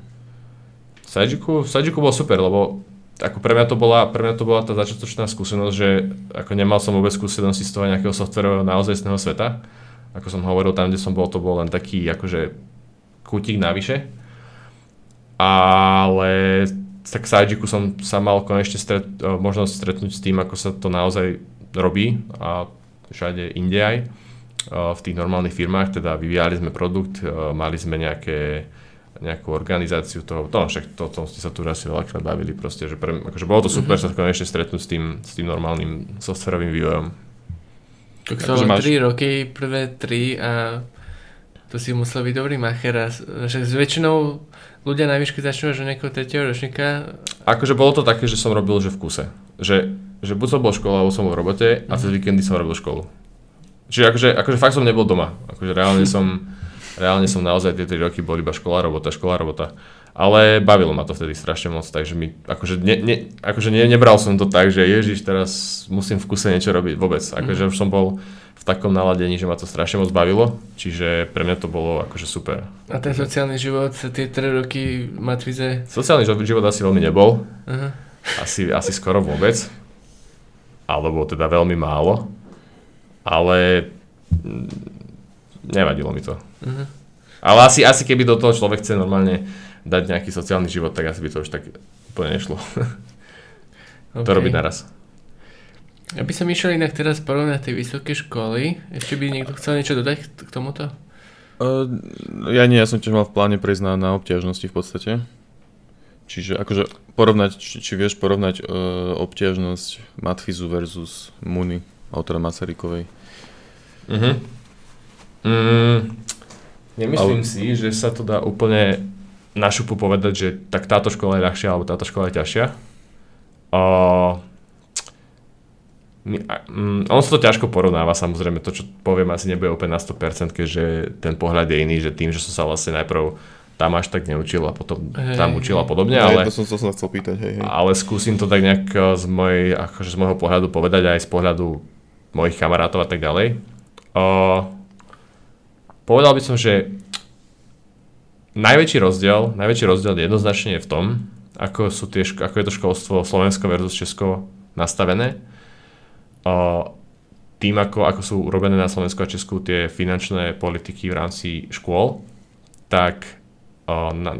V Sygicu? V Sygicu bol super, lebo ako pre mňa to bola, pre mňa to bola tá začiatočná skúsenosť, že ako nemal som vôbec skúsenosti z toho nejakého softvérového naozajstného sveta. Ako som hovoril, tam, kde som bol, to bol len taký akože kútik navyše. Ale tak v Sygicu som sa mal konečne stret, možnosť stretnúť s tým, ako sa to naozaj robí a všade inde aj v tých normálnych firmách, teda vyvíjali sme produkt, mali sme nejaké, nejakú organizáciu toho, no však to, to ste sa tu asi veľakrát bavili proste, že pre, akože bolo to super sa konečne stretnúť s tým, s tým normálnym softwarovým vývojom. Tak som mal máš... tri roky, prvé tri a to si musel byť dobrý macher. S väčšinou ľudia na výške začnú až do nejakého tretieho ročníka. Akože bolo to také, že som robil že v kuse. Že, že buď som bol v škole, alebo som bol v robote a mm-hmm. cez víkendy som robil školu. Čiže akože, akože fakt som nebol doma. Akože reálne som, reálne som naozaj tie tri roky bol iba škola, robota, škola, robota. Ale bavilo ma to vtedy strašne moc, takže mi, akože, ne, ne, akože ne, nebral som to tak, že ježiš, teraz musím v kuse niečo robiť vôbec. Akože už som bol v takom naladení, že ma to strašne moc bavilo, čiže pre mňa to bolo akože super. A ten sociálny život, tie tri roky MatFyze? Sociálny život asi veľmi nebol, aha. Asi, asi skoro vôbec, alebo teda veľmi málo, ale nevadilo mi to. Aha. Ale asi, asi keby do toho človek chce normálne dať nejaký sociálny život, tak asi by to už tak úplne nešlo. Okay. To robiť naraz. Aby som išiel inak teraz porovnať tej vysoké školy, ešte by niekto chcel niečo dodať k tomuto? Uh, ja nie, ja som tiež mal v pláne prejsť na, na obťažnosti v podstate. Čiže akože porovnať, či, či vieš porovnať uh, obťažnosť MatFyzu versus Muny, autora Masarykovej. Uh-huh. Mm, nemyslím Ale... si, že sa to dá úplne na šupu povedať, že tak táto škola je ľahšia alebo táto škola je ťažšia. Uh, On sa to ťažko porovnáva, samozrejme to, čo poviem, asi nebude opäť na sto percent, keďže ten pohľad je iný, že tým, že som sa vlastne najprv tam až tak neučil a potom hej, tam učil a podobne, hej, ale, to som, to som chcel pýtať, hej, hej. Ale skúsim to tak nejak z, moj, akože z môjho pohľadu povedať aj z pohľadu mojich kamarátov a tak ďalej. Uh, povedal by som, že najväčší rozdiel, najväčší rozdiel jednoznačne je v tom, ako, sú tie, ako je to školstvo Slovensko versus Česko nastavené. Tým, ako, ako sú urobené na Slovensku a Česku tie finančné politiky v rámci škôl, tak na,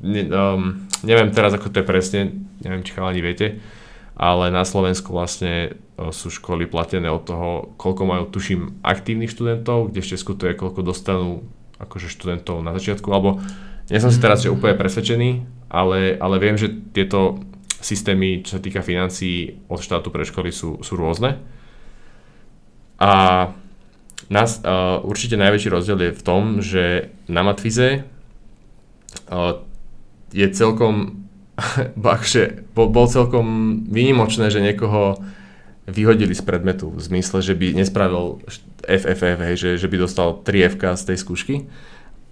ne, um, neviem teraz, ako to je presne, neviem, či chalani viete, ale na Slovensku vlastne sú školy platené od toho, koľko majú, tuším, aktívnych študentov, kde v Česku to je, koľko dostanú akože študentov na začiatku, alebo nie som si teraz úplne presvedčený, ale, ale viem, že tieto systémy, čo sa týka financií od štátu pre školy, sú, sú rôzne. A nás, uh, určite najväčší rozdiel je v tom, že na MatFyze uh, je celkom, bakže, bol, bol celkom výnimočné, že niekoho vyhodili z predmetu, v zmysle, že by nespravil F F F, hej, že, že by dostal tri F-ka z tej skúšky.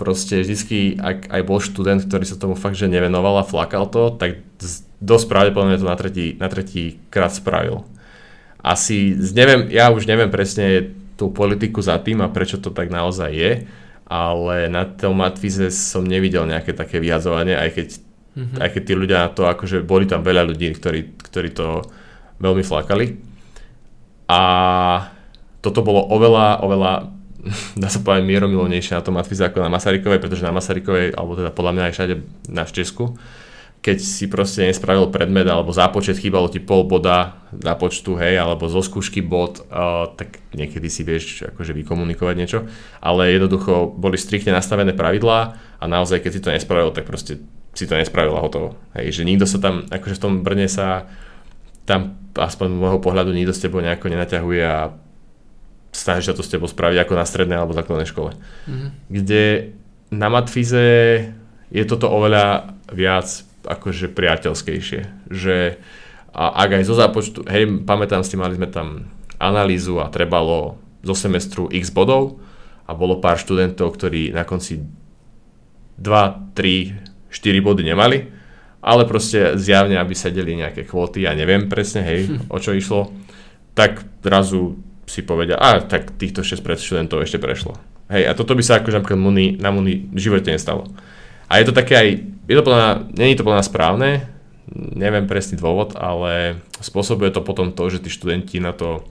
Proste vždycky, ak aj bol študent, ktorý sa tomu fakt, že nevenoval a flakal to, tak z, dosť pravdepodobne to na tretí, na tretí krát spravil. Asi, neviem, ja už neviem presne tú politiku za tým a prečo to tak naozaj je, ale na tom MatFyze som nevidel nejaké také vyhadzovanie, aj keď, mm-hmm. aj keď tí ľudia na to, akože boli tam veľa ľudí, ktorí, ktorí to veľmi flakali. A toto bolo oveľa, oveľa, dá sa povedať, mieromilovnejšie na tom MatFyze ako na Masarykovej, pretože na Masarykovej, alebo teda podľa mňa aj všade na Česku, keď si proste nespravil predmet alebo zápočet, chýbalo ti pol boda na počtu, hej, alebo zo skúšky bod, uh, tak niekedy si vieš akože vykomunikovať niečo, ale jednoducho boli striktne nastavené pravidlá a naozaj, keď si to nespravil, tak proste si to nespravil a hotovo. Hej, že nikto sa tam, akože v tom Brne sa tam, aspoň z môjho pohľadu, nikto s tebou nejako nenaťahuje a snaží sa to s tebou spraviť ako na strednej alebo základnej škole. Mm-hmm. Kde na MatFyze je toto oveľa viac akože priateľskejšie, že a ak aj zo zápočtu, hej, pamätám si, mali sme tam analýzu a trebalo zo semestru x bodov a bolo pár študentov, ktorí na konci dva, tri, štyri body nemali, ale proste zjavne, aby sedeli nejaké kvóty, ja neviem presne, hej, hm. o čo išlo, tak zrazu si povedia, a tak týchto šesť študentov ešte prešlo. Hej, a toto by sa akože na Muni v živote nestalo. A je to také aj, je to plná, nie je to plná správne, neviem presný dôvod, ale spôsobuje to potom to, že tí študenti na to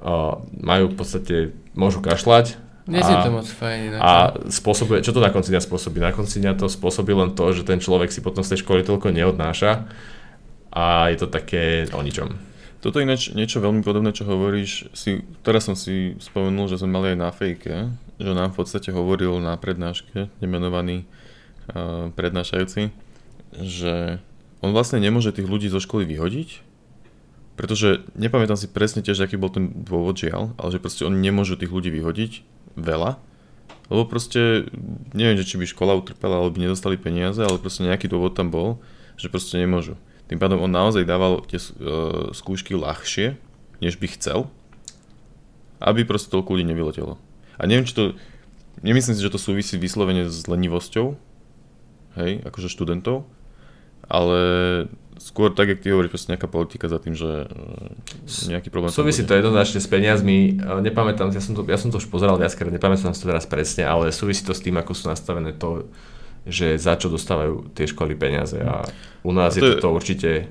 uh, majú v podstate, môžu kašľať. Neznie to moc fajn. A spôsobuje, čo to na konci dňa spôsobí? Na konci dňa to spôsobí len to, že ten človek si potom z tej školy toľko neodnáša a je to také o ničom. Toto ináč niečo veľmi podobné, čo hovoríš, si, teraz som si spomenul, že sme mali aj na Fejke, že nám v podstate hovoril na prednáške nemenovaný prednášajúci, že on vlastne nemôže tých ľudí zo školy vyhodiť, pretože nepamätám si presne tiež, aký bol ten dôvod, žiaľ, ale že proste oni nemôžu tých ľudí vyhodiť veľa, lebo proste neviem, že či by škola utrpela, alebo by nedostali peniaze, ale proste nejaký dôvod tam bol, že proste nemôžu. Tým pádom on naozaj dával tie skúšky ľahšie, než by chcel, aby proste toľko ľudí nevyletelo. A neviem, či to, nemyslím si, že to súvisí vyslovene s lenivosťou, hej, akože študentov, ale skôr tak, jak ty hovoríš, proste nejaká politika za tým, že nejaký problém... Súvisí to jednoznačne s peniazmi, nepamätám, ja som to, ja som to už pozeral viackrát, nepamätám si to teraz presne, ale súvisí to s tým, ako sú nastavené to, že za čo dostávajú tie školy peniaze a u nás to je to určite...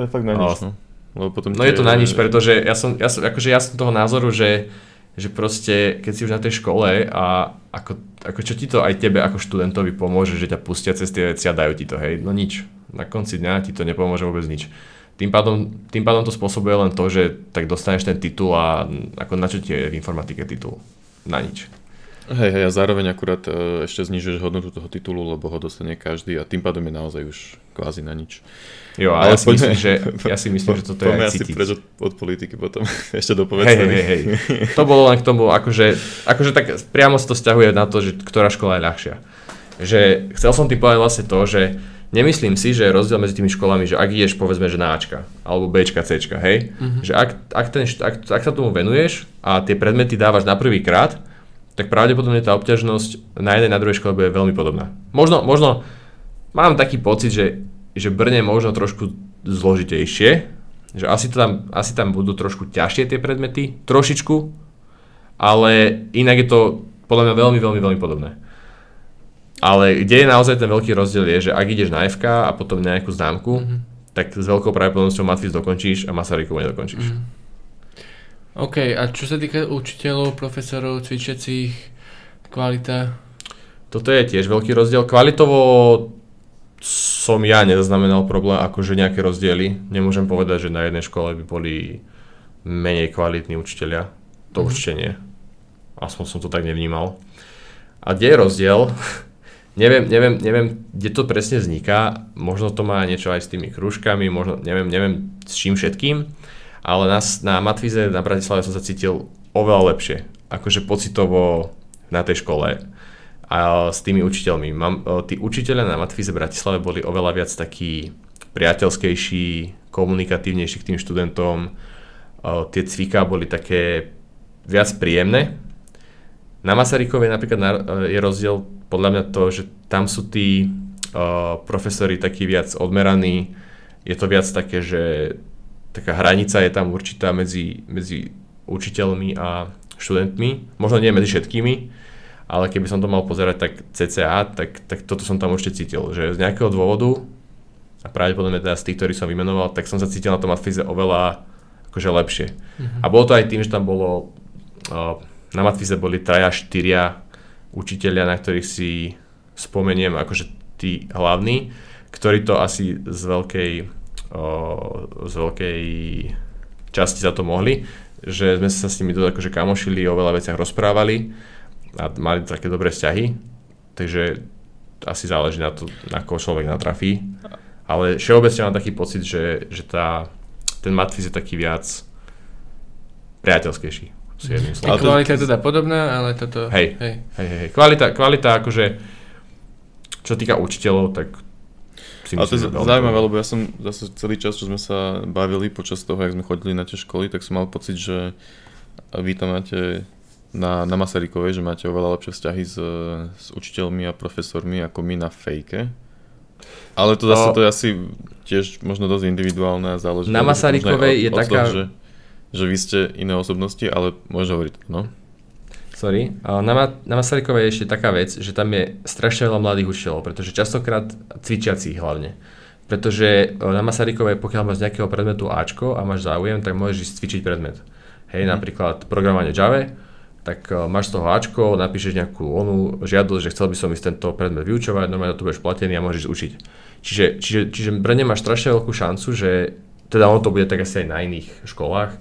To je fakt na nič, no. Lebo potom no je to na nič, pretože ja som, ja som, akože ja som toho názoru, že že proste, keď si už na tej škole a ako, ako čo ti to aj tebe ako študentovi pomôže, že ťa pustia cez tie veci a dajú ti to, hej, no nič. Na konci dňa ti to nepomôže vôbec nič. Tým pádom, tým pádom to spôsobuje len to, že tak dostaneš ten titul a ako na čo ti je v informatike titul? Na nič. Hej, hej, a zároveň akurát ešte znižuješ hodnotu toho titulu, lebo ho dostane každý a tým pádom je naozaj už kvázi na nič. Jo, ale, ale ja, si poďme, myslím, že, ja si myslím, po, že toto je aj cítiť. Poďme asi preč od politiky potom, ešte dopovedz. Hej, hej, hej, to bolo len k tomu, akože, akože tak priamo sa to sťahuje na to, že ktorá škola je ľahšia. Že chcel som ti povedať vlastne to, že Nemyslím si, že je rozdiel medzi tými školami, že ak ideš povedzme, že na Ačka, alebo Bčka, Cčka, hej? Uh-huh. Že ak, ak, ten, ak, ak sa tomu venuješ a tie predmety dávaš na prvý krát, tak pravdepodobne tá obťažnosť na jednej, na druhej škole bude veľmi podobná. Možno, možno mám taký pocit, že, že Brne je možno trošku zložitejšie, že asi, to tam, asi tam budú trošku ťažšie tie predmety, trošičku, ale inak je to podľa mňa veľmi, veľmi, veľmi podobné. Ale kde je naozaj ten veľký rozdiel je, že ak ideš na ef ká a potom nejakú známku, mm-hmm. tak s veľkou pravdepodobnosťou MatFyz dokončíš a Masarykovú nedokončíš. Mm-hmm. OK, a čo sa týka učiteľov, profesorov, cvičiacich, kvalita? Toto je tiež veľký rozdiel. Kvalitovo som ja nezaznamenal problém, akože nejaké rozdiely. Nemôžem povedať, že na jednej škole by boli menej kvalitní učiteľia. To mm-hmm. určite nie. Aspoň som to tak nevnímal. A kde je rozdiel? Neviem, neviem, neviem, kde to presne vzniká, možno to má niečo aj s tými krúžkami, možno, neviem, neviem s čím všetkým, ale nás, na MatFyze na Bratislave som sa cítil oveľa lepšie, akože pocitovo na tej škole a s tými učiteľmi. Mám, tí učiteľia na MatFyze Bratislave boli oveľa viac takí priateľskejší, komunikatívnejší k tým študentom, tie cviká boli také viac príjemné. Na Masarykovej napríklad je rozdiel podľa mňa to, že tam sú tí uh, profesori takí viac odmeraní, je to viac také, že taká hranica je tam určitá medzi, medzi učiteľmi a študentmi, možno nie medzi všetkými, ale keby som to mal pozerať tak cca, tak, tak toto som tam určite cítil, že z nejakého dôvodu a pravdepodobne teda z tých, ktorí som vymenoval, tak som sa cítil na tom MatFyze oveľa akože lepšie. Mm-hmm. A bolo to aj tým, že tam bolo uh, na MatFyze boli traja štyria učiteľia, na ktorých si spomeniem, akože tí hlavní, ktorí to asi z veľkej, o, z veľkej časti za to mohli, že sme sa s nimi to akože kamošili, o veľa veciach rozprávali a mali také dobré vzťahy, takže asi záleží na to, na koho človek natrafí, ale všeobecne mám taký pocit, že, že tá, ten MatFyz je taký viac priateľskejší. Tá kvalita je teda podobná, ale toto... Hej, hej, hej, hej. Kvalita, kvalita akože, čo týka učiteľov, tak si myslím... Ale to je zaujímavé, lebo ja som zase celý čas, čo sme sa bavili počas toho, jak sme chodili na tie školy, tak som mal pocit, že vy tam máte na, na Masarykovej, že máte oveľa lepšie vzťahy s, s učiteľmi a profesormi ako my na Fejke. Ale to zase no, to je asi tiež možno dosť individuálne a záleží. Na Masarykovej je odstav, taká... Že... že vy ste iné osobnosti, ale môžeš hovoriť, no? Sorry. Na, na Masarykovej je ešte taká vec, že tam je strašne veľa mladých učiteľov, pretože častokrát cvičiacich hlavne. Pretože na Masarykovej, pokiaľ máš nejakého predmetu Ačko a máš záujem, tak môžeš ísť cvičiť predmet. Hej, mm. napríklad programovanie Java, tak máš z toho Ačko, napíšeš nejakú onú žiadosť, že chcel by som ísť tento predmet vyučovať, normálne to budeš platený a môžeš ísť učiť. Čiže, čiže, čiže Brne máš strašne veľkú šancu, že teda ono to bude tak asi aj na iných školách,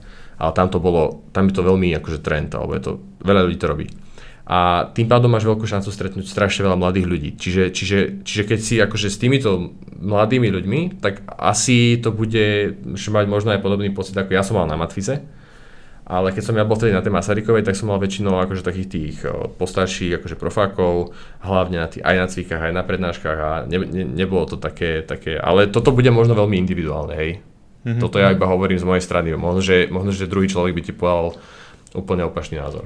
ale tam to bolo, tam je to veľmi akože trend, alebo je to, veľa ľudí to robí. A tým pádom máš veľkú šancu stretnúť strašne veľa mladých ľudí. Čiže, čiže, čiže keď si akože s týmito mladými ľuďmi, tak asi to bude mať možno aj podobný pocit, ako ja som mal na MatFyze. Ale keď som ja bol vtedy na tej Masarykovej, tak som mal väčšinou akože takých tých postarších akože profákov, hlavne na tých, aj na cvíkach, aj na prednáškach a ne, ne, nebolo to také, také, ale toto bude možno veľmi individuálne, hej. Mm-hmm. Toto ja iba hovorím z mojej strany. Možno že, možno, že druhý človek by ti povedal úplne opačný názor.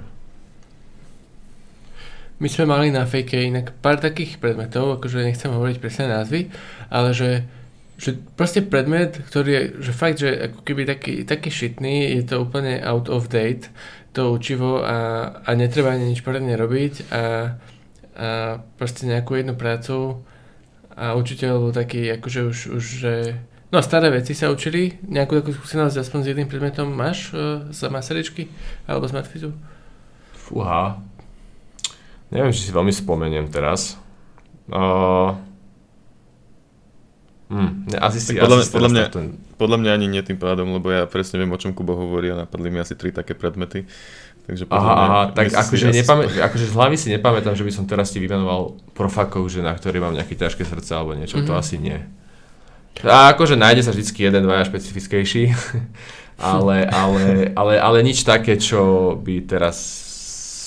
My sme mali na Fejke inak pár takých predmetov, akože nechcem hovoriť presné názvy, ale že, že proste predmet, ktorý je, že fakt, že ako keby taký, taký šitný, je to úplne out of date, to učivo a, a netreba ani nič poriadne robiť a, a proste nejakú jednu prácu a učiteľ bol taký, akože už, už že no staré veci sa učili, nejakú takú skúsenosť aspoň s jedným predmetom máš e, z Masaryčky alebo z MatFyzu? Fúha, neviem, či si veľmi spomeniem teraz. Uh... Hm. Asi si, podľa, asi mňa, si podľa, mňa, ten... podľa mňa ani nie tým pádom, lebo ja presne viem, o čom Kubo hovorí a napadli mi asi tri také predmety. Takže aha, mňa, aha tak akože nepamä- akože z hlavy si nepamätám, že by som teraz ti vymenoval profakov, že na ktorý mám nejaké ťažké srdce alebo niečo, mm-hmm. to asi nie. A akože nájde sa vždycky jeden, dvaja špecifickejší, ale, ale, ale, ale nič také, čo by teraz,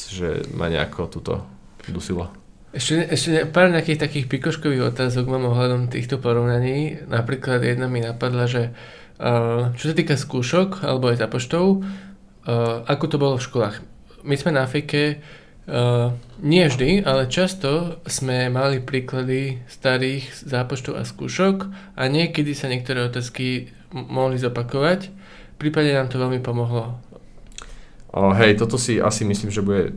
že ma nejako túto dusilo. Ešte, ešte pár nejakých takých pikoškových otázok mám ohľadom týchto porovnaní. Napríklad jedna mi napadla, že uh, čo sa týka skúšok alebo aj započtov, uh, ako to bolo v školách. My sme na Fejke uh, nie vždy, ale často sme mali príklady starých zápočtov a skúšok a niekedy sa niektoré otázky m- mohli zopakovať. Prípadne nám to veľmi pomohlo. Oh, hej, toto si asi myslím, že bude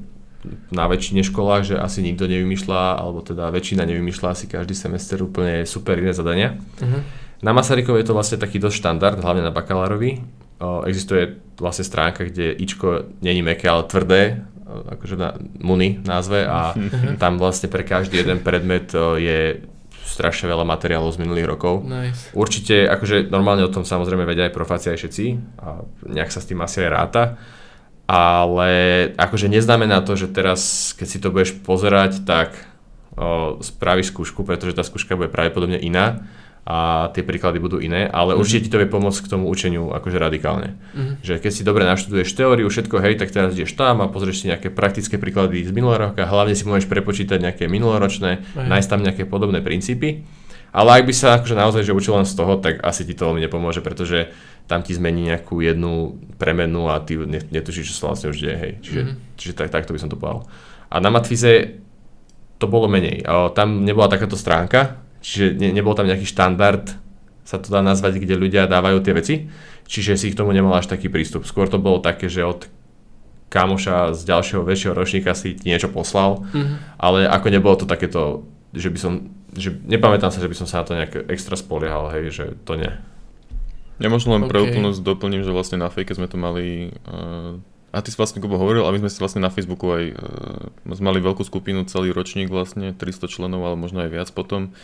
na väčšine školách, že asi nikto nevymýšľa, alebo teda väčšina nevymýšľa asi každý semester úplne super iné zadania. Uh-huh. Na Masarykovej je to vlastne taký dosť štandard, hlavne na bakalárovi. O, existuje vlastne stránka, kde ičko není mäkké, ale tvrdé, akože na muni názve, a uh-huh. tam vlastne pre každý jeden predmet je strašne veľa materiálov z minulých rokov. Nice. Určite, akože normálne o tom samozrejme vedia aj profáci aj všetci a nejak sa s tým asi aj ráta. Ale akože neznamená to, že teraz, keď si to budeš pozerať, tak o, spravíš skúšku, pretože tá skúška bude pravdepodobne iná a tie príklady budú iné, ale mm-hmm. určite ti to vie pomôcť k tomu učeniu akože radikálne. Mm-hmm. Že keď si dobre naštuduješ teóriu, všetko, hej, tak teraz ideš tam a pozrieš si nejaké praktické príklady z minulého roka, hlavne si môžeš prepočítať nejaké minuloročné, mm-hmm. nájsť tam nejaké podobné princípy. Ale ak by sa akože naozaj že učil len z toho, tak asi ti to veľmi nepomôže, pretože tam ti zmení nejakú jednu premenu a ty netušíš, čo sa vlastne už deje, hej. Čiže, mm-hmm. čiže tak, takto by som to povedal. A na MatFyze to bolo menej. O, tam nebola takáto stránka, čiže ne, nebol tam nejaký štandard, sa to dá nazvať, kde ľudia dávajú tie veci. Čiže si k tomu nemal až taký prístup. Skôr to bolo také, že od kamoša z ďalšieho väčšieho ročníka si ti niečo poslal, mm-hmm. ale ako nebolo to takéto, že by som... Že nepamätám sa, že by som sa na to nejak extra spoliehal, hej, že to nie. Ja možno len okay. pre úplnosť doplním, že vlastne na Fejke sme to mali, uh, a ty si vlastne, Kubo, hovoril, a my sme si vlastne na Facebooku aj, uh, mali veľkú skupinu, celý ročník vlastne, tristo členov, ale možno aj viac potom.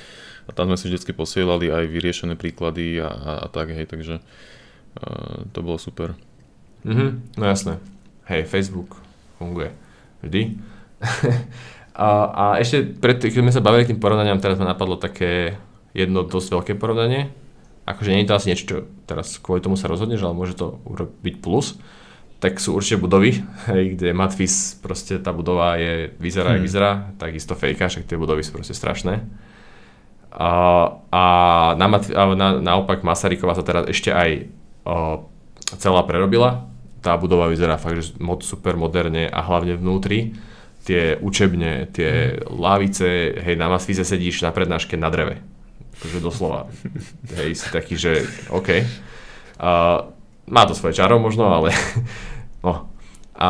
A tam sme si vždycky posielali aj vyriešené príklady a, a, a tak, hej, takže uh, to bolo super. Mhm, no jasné. Hej, Facebook funguje vždy. A, a ešte, pred, keď sme sa bavili k tým porovnaniam, teraz ma napadlo také jedno dosť veľké porovnanie. Akože nie je to asi niečo, čo teraz kvôli tomu sa rozhodneš, ale môže to byť plus. Tak sú určite budovy, hej, kde MatFyz, proste tá budova je, vyzerá, hmm. vyzerá, takisto Fejka, však tie budovy sú proste strašné. A, a, na Matf- a na, naopak Masaryková sa teraz ešte aj o, celá prerobila. Tá budova vyzerá fakt, že moc super moderne a hlavne vnútri. Tie učebne, tie lavice, hej, na MatFyze sedíš na prednáške na dreve. Takže doslova, hej, si taký, že OK. Uh, má to svoje čaro možno, ale no. A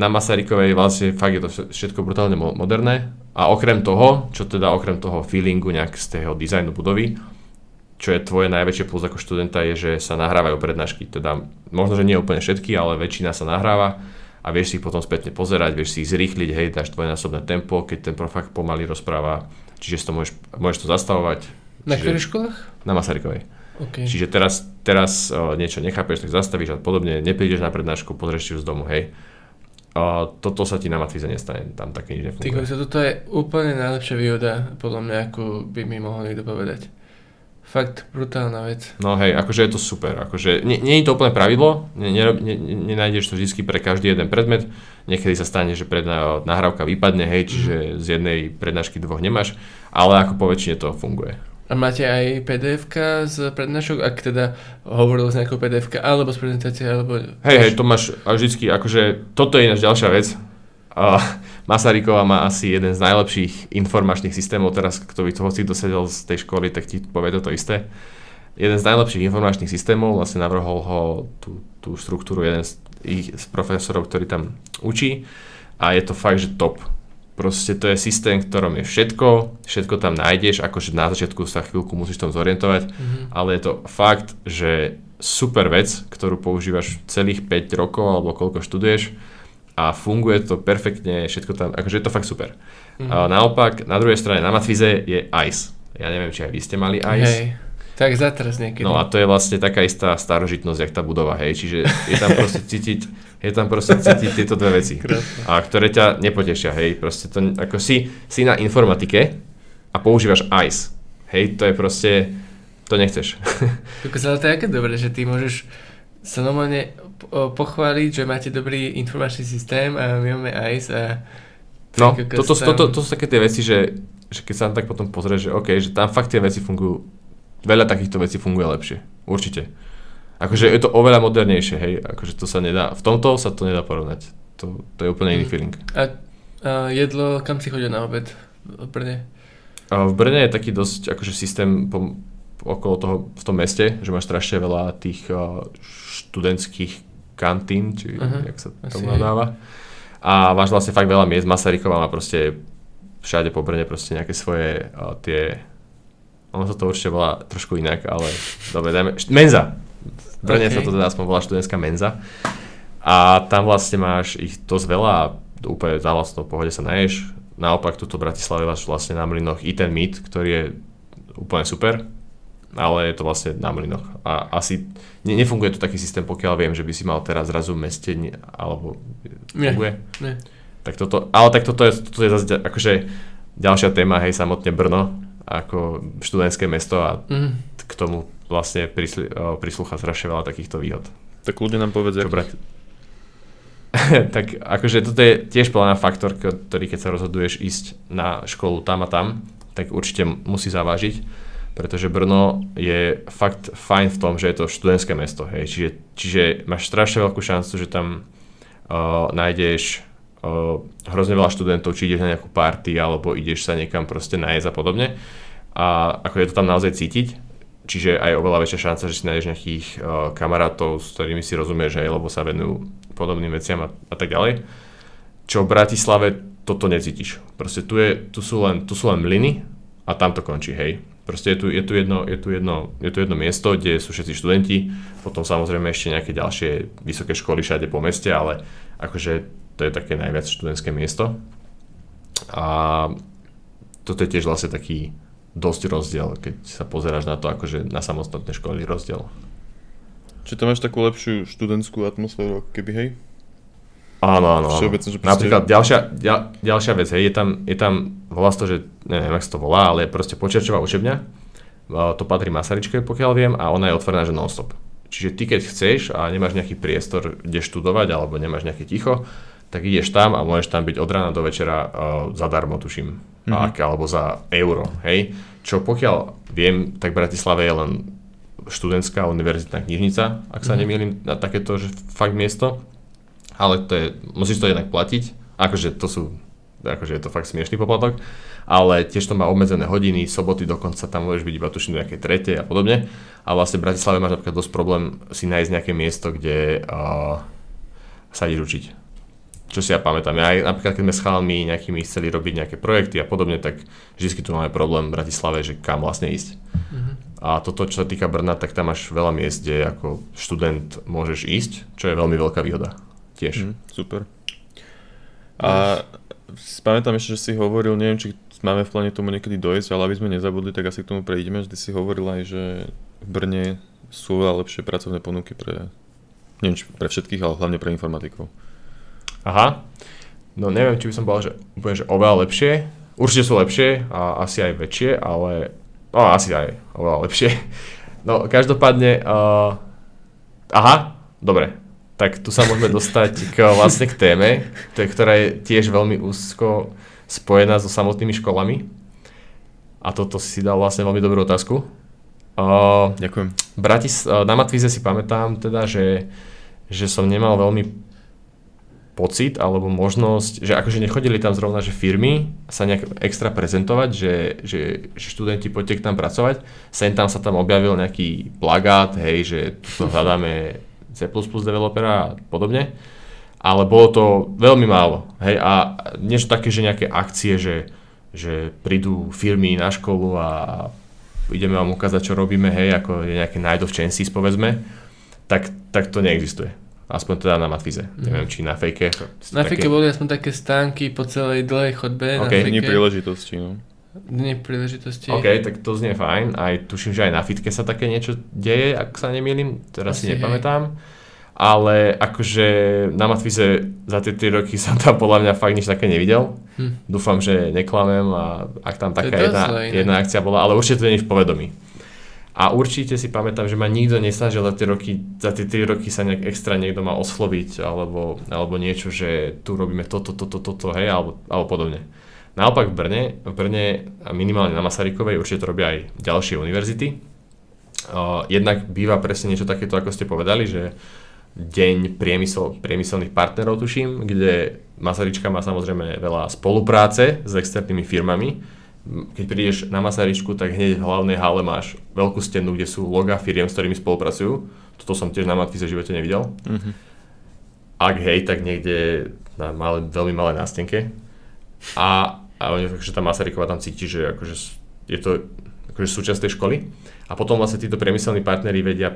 na Masarykovej vlastne fakt je to všetko brutálne moderné. A okrem toho, čo teda okrem toho feelingu nejak z tého dizajnu budovy, čo je tvoje najväčšie plus ako študenta, je, že sa nahrávajú prednášky. Teda možno, že nie úplne všetky, ale väčšina sa nahráva. A vieš si ich potom spätne pozerať, vieš si ich zrýchliť, hej, dáš dvojnásobné tempo, keď ten profák pomaly rozpráva, čiže si to môžeš, môžeš to zastavovať. Na ktorých školách? Na Masarykovej. Okay. Čiže teraz, teraz o, niečo nechápeš, tak zastavíš a podobne, neprídeš na prednášku, pozrieš si ju z domu, hej. O, toto sa ti na MatFyze nestane, tam také nič nefunguje. Ty, toto je úplne najlepšia výhoda, podľa mňa, akú by mi mohol niekto povedať. Fakt brutálna vec. No hej, akože je to super. Akože, nie, nie je to úplne pravidlo, ne, ne, ne, nenájdeš to vždy pre každý jeden predmet. Niekedy sa stane, že predná, nahrávka vypadne, hej, čiže z jednej prednášky dvoch nemáš, ale ako po väčšine to funguje. A máte aj pé dé efka z prednášok, ak teda hovoril z nejakou pé dé efka alebo z prezentácie, alebo... Hej, hej, to máš vždycky, akože toto je ináč ďalšia vec. Uh, Masaryková má asi jeden z najlepších informačných systémov, teraz kto by toho si dosedel z tej školy, tak ti povie to isté. Jeden z najlepších informačných systémov, vlastne navrhol ho tú, tú štruktúru jeden z, ich, z profesorov, ktorý tam učí, a je to fakt, že top. Proste to je systém, v ktorom je všetko, všetko tam nájdeš, akože na začiatku sa chvíľku musíš tam zorientovať, mm-hmm. ale je to fakt, že super vec, ktorú používaš celých päť rokov alebo koľko študuješ, a funguje to perfektne, všetko tam, akože je to fakt super. Mm. A naopak, na druhej strane, na MatFyze je í í es. Ja neviem, či aj vy ste mali í í es. Hej, tak zatrz niekedy. No a to je vlastne taká istá starožitnosť, jak tá budova, hej, čiže je tam proste cítiť, je tam proste cítiť tieto dve veci, a ktoré ťa nepotešia, hej, proste to, ako si, si na informatike a používaš í í es, hej, to je proste, to nechceš. Ale to je aké dobré, že ty môžeš sa normálne pochváliť, že máte dobrý informačný systém a my máme í í es a No, toto, toto, to sú také tie veci, že, že keď sa tam tak potom pozrieš, že OK, že tam fakt tie veci fungujú, veľa takýchto vecí funguje lepšie, určite. Akože je to oveľa modernejšie, hej, akože to sa nedá, v tomto sa to nedá porovnať, to, to je úplne iný feeling. A, a jedlo, kam si chodil na obed v Brne? A v Brne je taký dosť akože systém po, okolo toho, v tom meste, že máš strašne veľa tých študentských kantín, či Aha, jak sa to nadáva. A máš vlastne fakt veľa miest, Masaryková má proste všade po Brne proste nejaké svoje uh, tie, ono sa to určite volá trošku inak, ale dobre, dajme, št- menza, v Brne okay. sa to teda aspoň volá študentská menza a tam vlastne máš ich dosť veľa a úplne za vlastnou pohode sa naješ, naopak tuto v Bratislave máš vlastne na mlynoch i ten meet, ktorý je úplne super, ale je to vlastne na mlynoch a asi ne, nefunguje to taký systém, pokiaľ viem, že by si mal teraz zrazu v meste alebo funguje. Ne, ne. Tak toto, ale tak toto je, toto je zase akože ďalšia téma, hej, samotne Brno ako študentské mesto a mm. k tomu vlastne prisl, prislúcha strašne veľa takýchto výhod. Tak ľudia nám povedz, čo brať. Tak akože toto je tiež plná faktor, ktorý keď sa rozhoduješ ísť na školu tam a tam, tak určite musí zavážiť. Pretože Brno je fakt fajn v tom, že je to študentské mesto, hej. Čiže, čiže máš strašne veľkú šancu, že tam uh, nájdeš uh, hrozne veľa študentov, či ideš na nejakú party, alebo ideš sa niekam proste najesť a podobne. A ako je to tam naozaj cítiť, čiže aj oveľa väčšia šanca, že si nájdeš nejakých uh, kamarátov, s ktorými si rozumieš, hej, lebo sa venujú podobným veciam a, a tak ďalej. Čo v Bratislave toto necítiš. Proste tu, je, tu, sú, len, tu sú len mlyny a tam to končí, hej. Proste je tu, je, tu jedno, je, tu jedno, je tu jedno miesto, kde sú všetci študenti, potom samozrejme ešte nejaké ďalšie vysoké školy všade po meste, ale akože to je také najviac študentské miesto. A toto je tiež vlastne taký dosť rozdiel, keď sa pozeráš na to akože na samostatné školy rozdiel. Čiže tam máš takú lepšiu študentskú atmosféru, keby hej? Áno, áno, áno. Obecne, napríklad ďalšia, ďal, ďalšia vec, hej, je tam, je tam, volá sa to, že neviem, jak sa to volá, ale je proste počiarčová učebňa, to patrí Masaryčke, pokiaľ viem, a ona je otvorená, že non-stop. Čiže ty, keď chceš a nemáš nejaký priestor, kde študovať, alebo nemáš nejaké ticho, tak ideš tam a môžeš tam byť od rána do večera uh, zadarmo, tuším, mhm. ak, alebo za euro, hej. Čo pokiaľ viem, tak v Bratislave je len študentská univerzitná knižnica, ak sa mhm. nemýlim, na takéto že fakt miesto. Ale to je, musíš to jednak platiť, akože to sú, akože je to fakt smiešný poplatok, ale tiež to má obmedzené hodiny, soboty dokonca tam môžeš byť iba tuším nejaké tretie a podobne. A vlastne v Bratislave máš napríklad dosť problém si nájsť nejaké miesto, kde uh, sa ideš učiť. Čo si ja pamätám, ja napríklad keď sme s chalmi nejakými chceli robiť nejaké projekty a podobne, tak vždy tu máme problém v Bratislave, že kam vlastne ísť. Mm-hmm. A toto, čo sa týka Brna, tak tam máš veľa miest, kde ako študent môžeš ísť, čo je veľmi veľká výhoda. Tiež. Mm, super. A spamätám ešte, že si hovoril, neviem, či máme v pláne tomu niekedy dojsť, ale aby sme nezabudli, tak asi k tomu prejdeme. Vždy si hovoril aj, že v Brne sú veľa lepšie pracovné ponuky pre, neviem, pre všetkých, ale hlavne pre informatikov. Aha. No neviem, či by som povedal, že úplne, že oveľa lepšie. Určite sú lepšie a asi aj väčšie, ale... No, asi aj oveľa lepšie. No, každopádne... Uh... Aha, dobre. Tak tu sa môžeme dostať k, vlastne k téme, to je, ktorá je tiež veľmi úzko spojená so samotnými školami. A toto si dal vlastne veľmi dobrú otázku. Uh, Ďakujem. Bratis, na MatFyze si pamätám teda, že, že som nemal veľmi pocit alebo možnosť, že akože nechodili tam zrovna, že firmy sa nejak extra prezentovať, že, že, že študenti poďte k nám pracovať. Sem tam sa tam objavil nejaký plagát, hej, že tu hľadáme C plus plus developera a podobne, ale bolo to veľmi málo, hej, a niečo také, že nejaké akcie, že, že prídu firmy na školu a ideme vám ukázať, čo robíme, hej, ako je nejaké Night of Chances, povedzme, tak, tak to neexistuje. Aspoň teda na MatFyze. Mm. Neviem, či na Fejke. Na Fejke také... boli aspoň také stánky po celej dlhej chodbe. Okay. Dni príležitosti, no. Dni príležitosti. OK, tak to znie fajn. Aj tuším, že aj na Fitke sa také niečo deje, ak sa nemýlim. Teraz asi si nepamätám. Hej. Ale akože na MatFyze za tie tri roky som tam podľa mňa fakt nič také nevidel. Hm. Dúfam, že neklamem a ak tam taká jedna, jedna akcia bola, ale určite to nie je v povedomí. A A určite si pamätám, že ma nikto nesnažil za tie roky, za tie tri roky sa nejak extra niekto ma osloviť alebo, alebo niečo, že tu robíme toto, toto, toto, hej, alebo, alebo podobne. Naopak v Brne, v Brne minimálne na Masarykovej, určite to robia aj ďalšie univerzity. Jednak býva presne niečo takéto, ako ste povedali, že deň priemysel, priemyselných partnerov, tuším, kde Masaryčka má samozrejme veľa spolupráce s externými firmami. Keď prídeš na Masaryčku, tak hneď v hlavnej hale máš veľkú stenu, kde sú logá firiem, s ktorými spolupracujú. Toto som tiež na MatFyze v živote nevidel. Mm-hmm. Ak hej, tak niekde na malé, veľmi malé nástenke. A, a že tá Masaryková tam cíti, že akože je to akože súčasť tej školy. A potom vlastne títo priemyselní partneri vedia,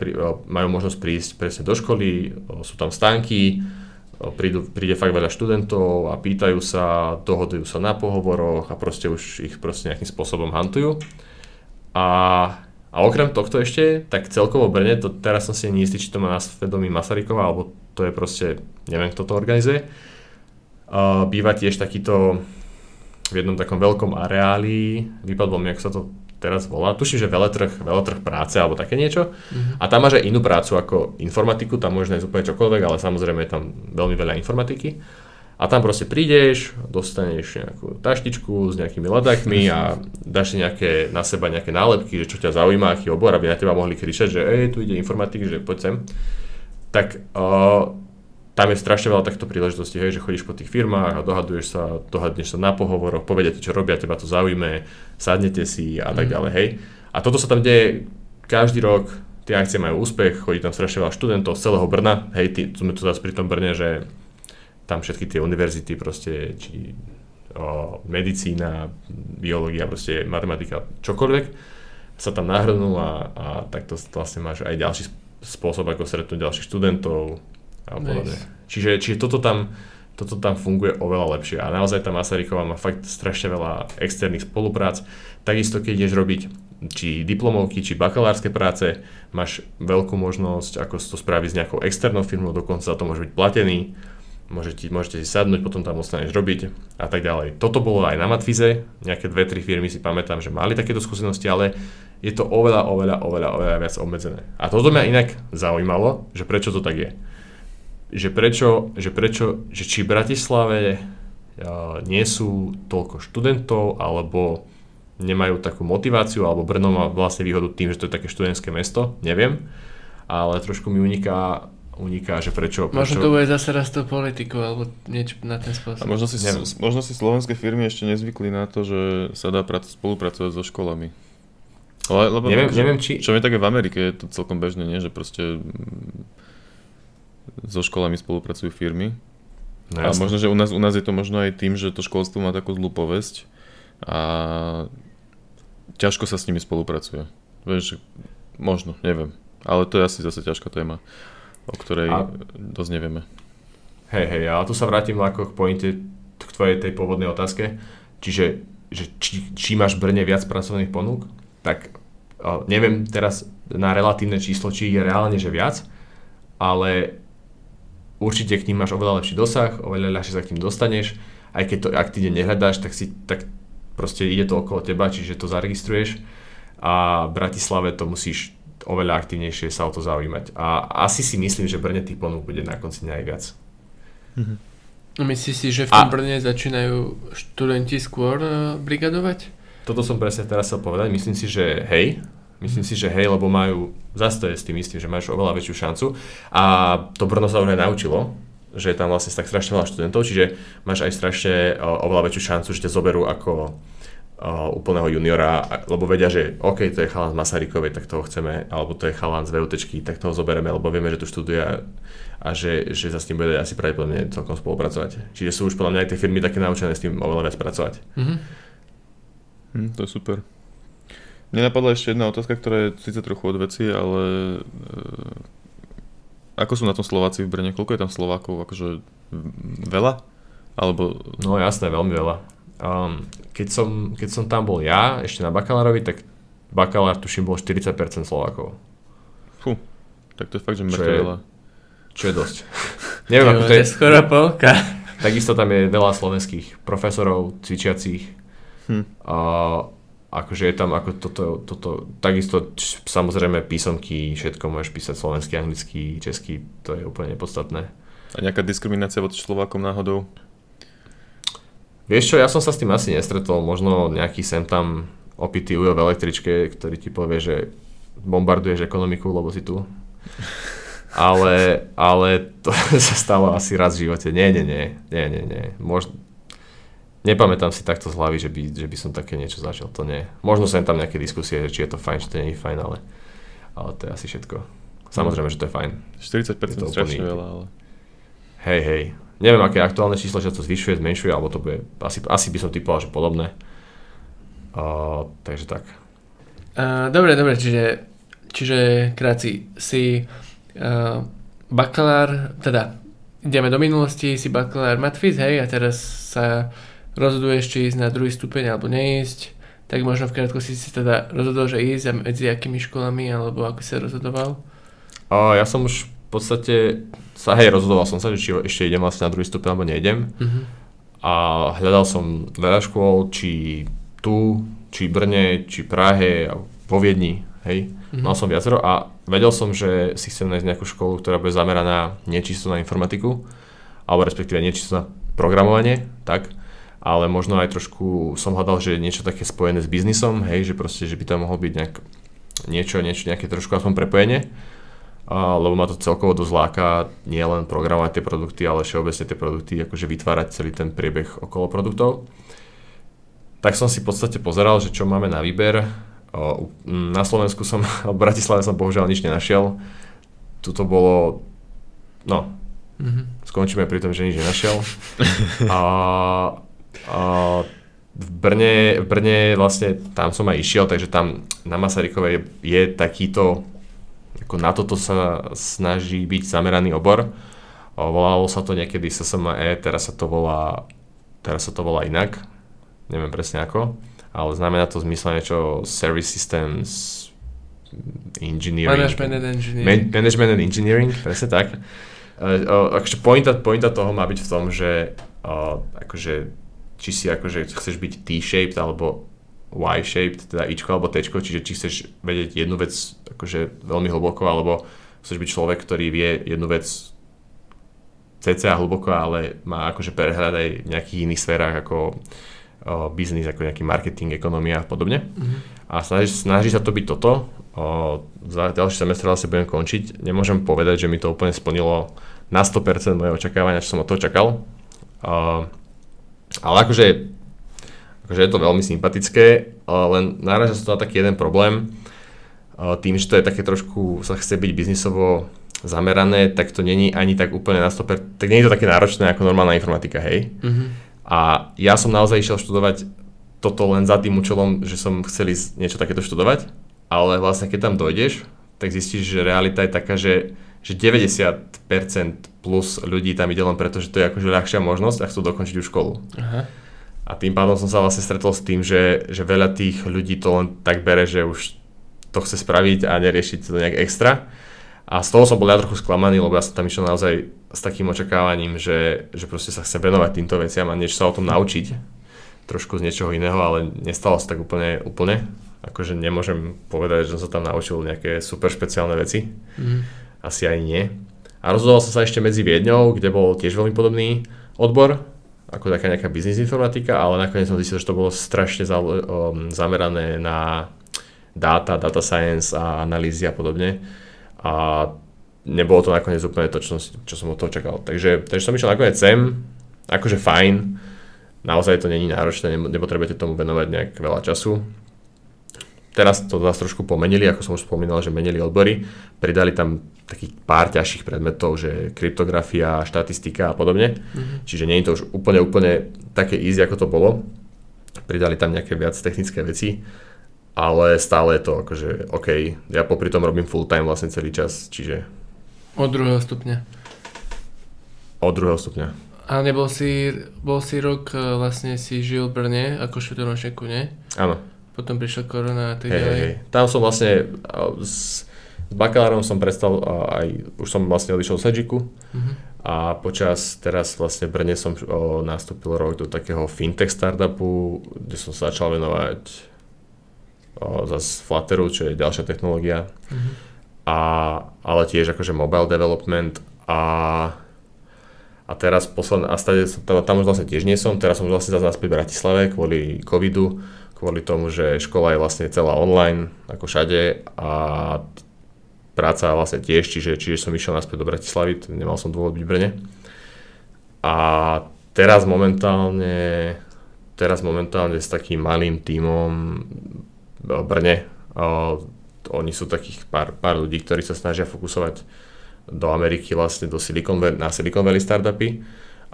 majú možnosť prísť presne do školy, sú tam stánky, Prídu, príde fakt veľa študentov a pýtajú sa, dohodujú sa na pohovoroch a proste už ich proste nejakým spôsobom hantujú. A, a okrem tohto ešte, tak celkovo Brne, to teraz som si nie istý, či to má na svedomí Masaryková, alebo to je proste, neviem kto to organizuje. Uh, býva tiež takýto v jednom takom veľkom areáli, vypadlo mi, ako sa to teraz volá, tuším, že veletrh, veletrh práce alebo také niečo. Mm-hmm. A tam máš aj inú prácu ako informatiku, tam môžeš nájsť úplne čokoľvek, ale samozrejme je tam veľmi veľa informatiky. A tam proste prídeš, dostaneš nejakú taštičku s nejakými ladákmi a dáš si nejaké, na seba nejaké nálepky, že čo ťa zaujíma, aký obor, aby na teba mohli kričať, že ej, tu ide informatik, že poď sem. Tak uh, tam je strašne veľa takto príležitostí, hej, že chodíš po tých firmách a dohaduješ sa, dohadneš sa na pohovoroch, povedia ti, čo robia, teba to zaujíme, sadnete si a tak ďalej, hej. A toto sa tam deje každý rok, tie akcie majú úspech, chodí tam strašne veľa študentov z celého Brna, hej, tí, sme tu zase pri tom Brne, že tam všetky tie univerzity proste, či o, medicína, biológia, proste matematika, čokoľvek, sa tam nahrnú a, a takto vlastne máš aj ďalší spôsob, ako stretnúť ďalších študentov. Nice. Čiže, čiže toto, tam, toto tam funguje oveľa lepšie a naozaj tá Masaryková má fakt strašne veľa externých spoluprác. Takisto keď ideš robiť či diplomovky, či bakalárske práce, máš veľkú možnosť, ako to spraviť s nejakou externou firmou, dokonca za to môže byť platený, môžete, môžete si sadnúť, potom tam ostaneš robiť a tak ďalej. Toto bolo aj na MatFyze, nejaké dve, tri firmy si pamätám, že mali takéto skúsenosti, ale je to oveľa, oveľa, oveľa, oveľa viac obmedzené. A toto mňa inak zaujímalo, že prečo to tak je. Že prečo, že prečo, že či v Bratislave uh, nie sú toľko študentov, alebo nemajú takú motiváciu, alebo Brno má vlastne výhodu tým, že to je také študentské mesto, neviem, ale trošku mi uniká, uniká že prečo... Možno prečo... to bude zase raz to politiku, alebo niečo na ten spôsob. A možno si, možno si slovenské firmy ešte nezvykli na to, že sa dá prac- spolupracovať so školami. Ale, lebo neviem, možno, neviem, či... Čo je také v Amerike, je to celkom bežné, nie? Že proste... so školami spolupracujú firmy. No, a možno, že u nás, u nás je to možno aj tým, že to školstvo má takú zlú povesť a ťažko sa s nimi spolupracuje. Vieš, možno, neviem. Ale to je asi zase ťažká téma, o ktorej a... dosť nevieme. Hej, hej, ale tu sa vrátim ako k pointe k tvojej tej pôvodnej otázke. Čiže, že či, či máš v Brne viac pracovných ponúk, tak neviem teraz na relatívne číslo, či je reálne, že viac, ale určite k ním máš oveľa lepší dosah, oveľa ľahšie sa k ním dostaneš, aj keď to aktívne nehľadáš, tak si tak proste ide to okolo teba, čiže to zaregistruješ a v Bratislave to musíš oveľa aktívnejšie sa o to zaujímať. A asi si myslím, že Brne tých ponúk bude na konci dňa aj viac. Mhm. Myslíš si, že v tom a... Brne začínajú študenti skôr brigadovať? Toto som presne teraz chcel povedať, myslím si, že hej, Myslím si, že hej, lebo majú, zastoje s tým istým, že máš oveľa väčšiu šancu a to Brno sa už aj naučilo, že je tam vlastne tak strašne veľa študentov, čiže máš aj strašne oveľa väčšiu šancu, že ťa zoberú ako úplného juniora, lebo vedia, že OK, to je chalan z Masarykovej, tak toho chceme, alebo to je chalan z VUTčky, tak toho zoberieme, lebo vieme, že tu študuje a, a že, že sa s tým bude asi pravdepodobne celkom spolupracovať. Čiže sú už podľa mňa aj tie firmy také naučené s tým oveľa viac pracovať. Mm-hmm. Hm, to je super. Mne napadla ešte jedna otázka, ktorá je síce trochu od veci, ale e, ako sú na tom Slováci v Brne? Koľko je tam Slovákov? Akože veľa? Alebo... No jasné, veľmi veľa. Um, keď, som, keď som tam bol ja, ešte na bakalárovi, tak bakalár tuším bol štyridsať percent Slovákov. Fú, tak to je fakt, že mŕtve veľa. Čo je dosť. Neviem, ako to je. Skoro polka. Takisto tam je veľa slovenských profesorov, cvičiacich. Hm. Uh, akože je tam ako toto, toto, takisto č, samozrejme písomky, všetko môžeš písať slovenský, anglický, český, to je úplne nepodstatné. A nejaká diskriminácia voči Slovákom náhodou? Vieš čo, ja som sa s tým asi nestretol, možno nejaký sem tam opitý ujo v električke, ktorý ti povie, že bombarduješ ekonomiku, lebo si tu. Ale, ale to sa stalo asi raz v živote. Nie, nie, nie, nie, nie, nie. Možno... Nepamätám si takto z hlavy, že by, že by som také niečo začal, to nie. Možno sem tam nejaké diskusie, či je to fajn, či to nie je fajn, ale, ale to je asi všetko. Samozrejme, že to je fajn. štyridsať percent je strašne veľa, ale... Hej, hej. Neviem, aké aktuálne číslo, že to zvyšuje, zmenšuje, alebo to bude... Asi, asi by som typoval, že podobné. Uh, takže tak. Uh, dobre, dobre, čiže, čiže Kraci, si uh, bakalár, teda ideme do minulosti, si bakalár MatFyz, hej, a teraz sa... rozhoduješ, či ísť na druhý stupeň alebo neísť, tak možno v krátkosti si teda rozhodol, že ísť a medzi akými školami, alebo ako sa rozhodoval? A ja som už v podstate sa hej rozhodoval som sa, že či ešte idem vlastne na druhý stupeň alebo neidem. Uh-huh. A hľadal som veľa škôl, či tu, či Brne, či Prahe, vo Viedni, hej. Uh-huh. Mal som viacero a vedel som, že si chcem nájsť nejakú školu, ktorá bude zameraná nečisto na informatiku, alebo respektíve nečisto na programovanie, tak. Ale možno aj trošku som hľadal, že niečo také spojené s biznisom, hej, že proste, že by tam mohlo byť nejak, niečo, niečo, nejaké trošku aspoň prepojenie, a, lebo ma to celkovo dosť láka, nie len programovať tie produkty, ale všeobecne tie produkty, akože vytvárať celý ten priebeh okolo produktov. Tak som si v podstate pozeral, že čo máme na výber. O, na Slovensku som, v Bratislave som bohužiaľ nič nenašiel. Tuto bolo, no, mm-hmm. Skončíme pri tom, že nič nenašiel. A... Uh, v Brne, v Brne vlastne tam som aj išiel, takže tam na Masarykovej je, je takýto, ako na toto sa snaží byť zameraný obor. Uh, volalo sa to niekedy es es em e, teraz sa to volá, teraz sa to volá inak, neviem presne ako, ale znamená to v zmysle niečo Service Systems Engineering. Management and Engineering. Man, management and Engineering, presne tak. Uh, uh, akože pointa, pointa toho má byť v tom, že uh, akože či si akože chceš byť T-shaped alebo Y-shaped, teda Ičko alebo Tčko, čiže či chceš vedieť jednu vec akože veľmi hlboko, alebo chceš byť človek, ktorý vie jednu vec cca hlboko, ale má akože prehľad aj v nejakých iných sférach ako o, biznis, ako nejaký marketing, ekonomia a podobne. Mm-hmm. A snaží, snaží sa to byť toto. O, za ďalší semestr vlastne budem končiť. Nemôžem povedať, že mi to úplne splnilo na sto percent moje očakávania, čo som od toho čakal. O, Ale akože, akože je to veľmi sympatické, len náraža sa to na taký jeden problém. Tým, že to je také trošku, sa chce byť biznisovo zamerané, tak to není ani tak úplne na sto percent, tak není to také náročné ako normálna informatika, hej. Mm-hmm. A ja som naozaj išiel študovať toto len za tým účelom, že som chcel ísť niečo takéto študovať, ale vlastne keď tam dojdeš, tak zistíš, že realita je taká, že, že deväťdesiat percent plus ľudí tam ide len preto, že to je akože ľahšia možnosť a chcú dokončiť už školu. Aha. A tým pádom som sa vlastne stretol s tým, že, že veľa tých ľudí to len tak bere, že už to chce spraviť a neriešiť to nejak extra. A z toho som bol ja trochu sklamaný, lebo ja som tam išiel naozaj s takým očakávaním, že, že proste sa chcem venovať týmto veciam a niečo sa o tom naučiť. Trošku z niečoho iného, ale nestalo sa tak úplne úplne. Akože nemôžem povedať, že som sa tam naučil nejaké super špeciálne veci. Mm. Asi aj nie. A rozhodol som sa ešte medzi Viedňou, kde bol tiež veľmi podobný odbor, ako taká nejaká biznis informatika, ale nakoniec som zistil, že to bolo strašne zamerané na dáta, data science a analýzy a podobne. A nebolo to nakoniec úplne to, čo som, čo som od toho čakal. Takže, takže som išiel nakoniec sem, akože fajn. Naozaj to není náročné, nepotrebujete tomu venovať nejak veľa času. Teraz to nás trošku pomenili, ako som už spomínal, že menili odbory, pridali tam takých pár ťažších predmetov, že kryptografia, štatistika a podobne. Mm-hmm. Čiže nie je to už úplne, úplne také easy, ako to bolo. Pridali tam nejaké viac technické veci, ale stále je to akože OK, ja popri tom robím full time vlastne celý čas, čiže... Od druhého stupňa. Od druhého stupňa. Ale nebol si, bol si rok, vlastne si žil v Brne ako štvrtoročníku, nie? Áno. Potom prišla korona a tak ďalej. Hej, hej. Tam som vlastne s, s bakalárom som prestal aj, už som vlastne odišiel z Sygicu. Uh-huh. A počas teraz vlastne v Brne som o, nastúpil rok do takého fintech startupu, kde som sa začal venovať zase Flutteru, čo je ďalšia technológia, mm-hmm. a, ale tiež akože mobile development a, a teraz posledná, a stade, tam už vlastne tiež nie som, teraz som vlastne zase naspäť v Bratislave kvôli covidu, kvôli tomu, že škola je vlastne celá online, ako všade, a práca vlastne tiež, čiže, čiže som išiel naspäť do Bratislavy, nemal som dôvod byť v Brne. A teraz momentálne, teraz momentálne s takým malým tímom v Brne, oni sú takých pár, pár ľudí, ktorí sa snažia fokusovať do Ameriky, vlastne do Silicon, na Silicon Valley startupy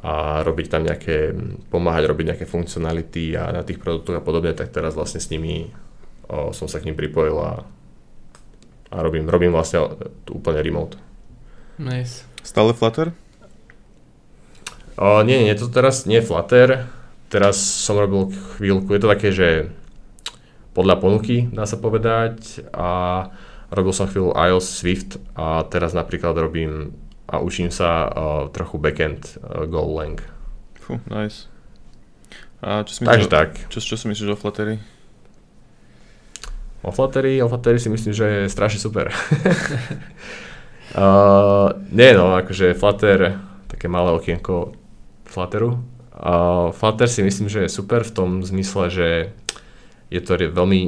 a robiť tam nejaké, pomáhať robiť nejaké funkcionality a na tých produktoch a podobne, tak teraz vlastne s nimi o, som sa k nim pripojil a, a robím, robím vlastne úplne remote. Nice. Stále Flutter? O, nie, nie, to teraz nie Flutter, teraz som robil chvíľku, je to také, že podľa ponuky, dá sa povedať, a robil som chvíľu iOS, Swift a teraz napríklad robím a učím sa uh, trochu backend uh, Golang. Fú, nice. A čo si myslíš, tak. Čo, čo si myslíš o Flutteri? O Flutteri? O Flutteri si myslím, že je strašne super. uh, nie no, akože Flutter, také malé okienko Flutteru. Uh, Flutter si myslím, že je super v tom zmysle, že je to re- veľmi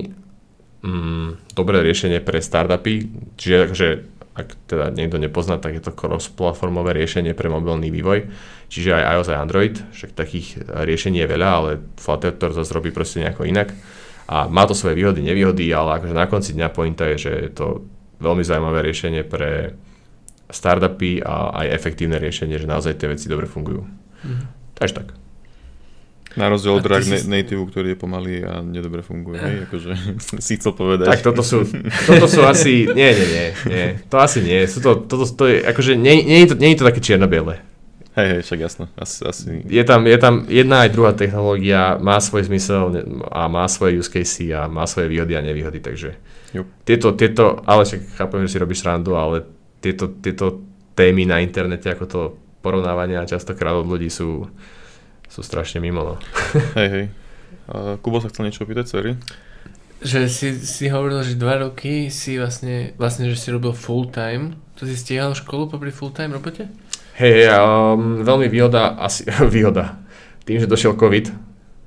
mm, dobré riešenie pre startupy, čiže akože ak teda niekto nepozná, tak je to cross-platformové riešenie pre mobilný vývoj, čiže aj iOS, aj Android, však takých riešení je veľa, ale Flutter to zase robí proste nejako inak a má to svoje výhody, nevýhody, ale akože na konci dňa pointa je, že je to veľmi zaujímavé riešenie pre startupy a aj efektívne riešenie, že naozaj tie veci dobre fungujú. Mhm. Takže tak. Na rozdiel od si... native, ktorý je pomalý a nedobre funguje, hej, akože si chcel povedať. Tak toto sú, toto sú asi, nie, nie, nie, nie, to asi nie, sú to, toto, to je, akože nie, nie, je to, nie je to také čierno-biele. Hej, hej, však jasno, asi, asi. Je tam, je tam jedna aj druhá technológia, má svoj zmysel a má svoje use casey a má svoje výhody a nevýhody, takže tieto, tieto, ale však chápem, že si robíš srandu, ale tieto, tieto témy na internete, ako to porovnávania častokrát od ľudí sú... sú strašne mimo, no. Hej, hej. Uh, Kubo sa chcel niečo opýtať, sorry. Že si, si hovoril, že dva roky si vlastne, vlastne, že si robil full time. To si stiehal školu popri full time robote? Hej, um, veľmi výhoda, asi výhoda. Tým, že došiel COVID,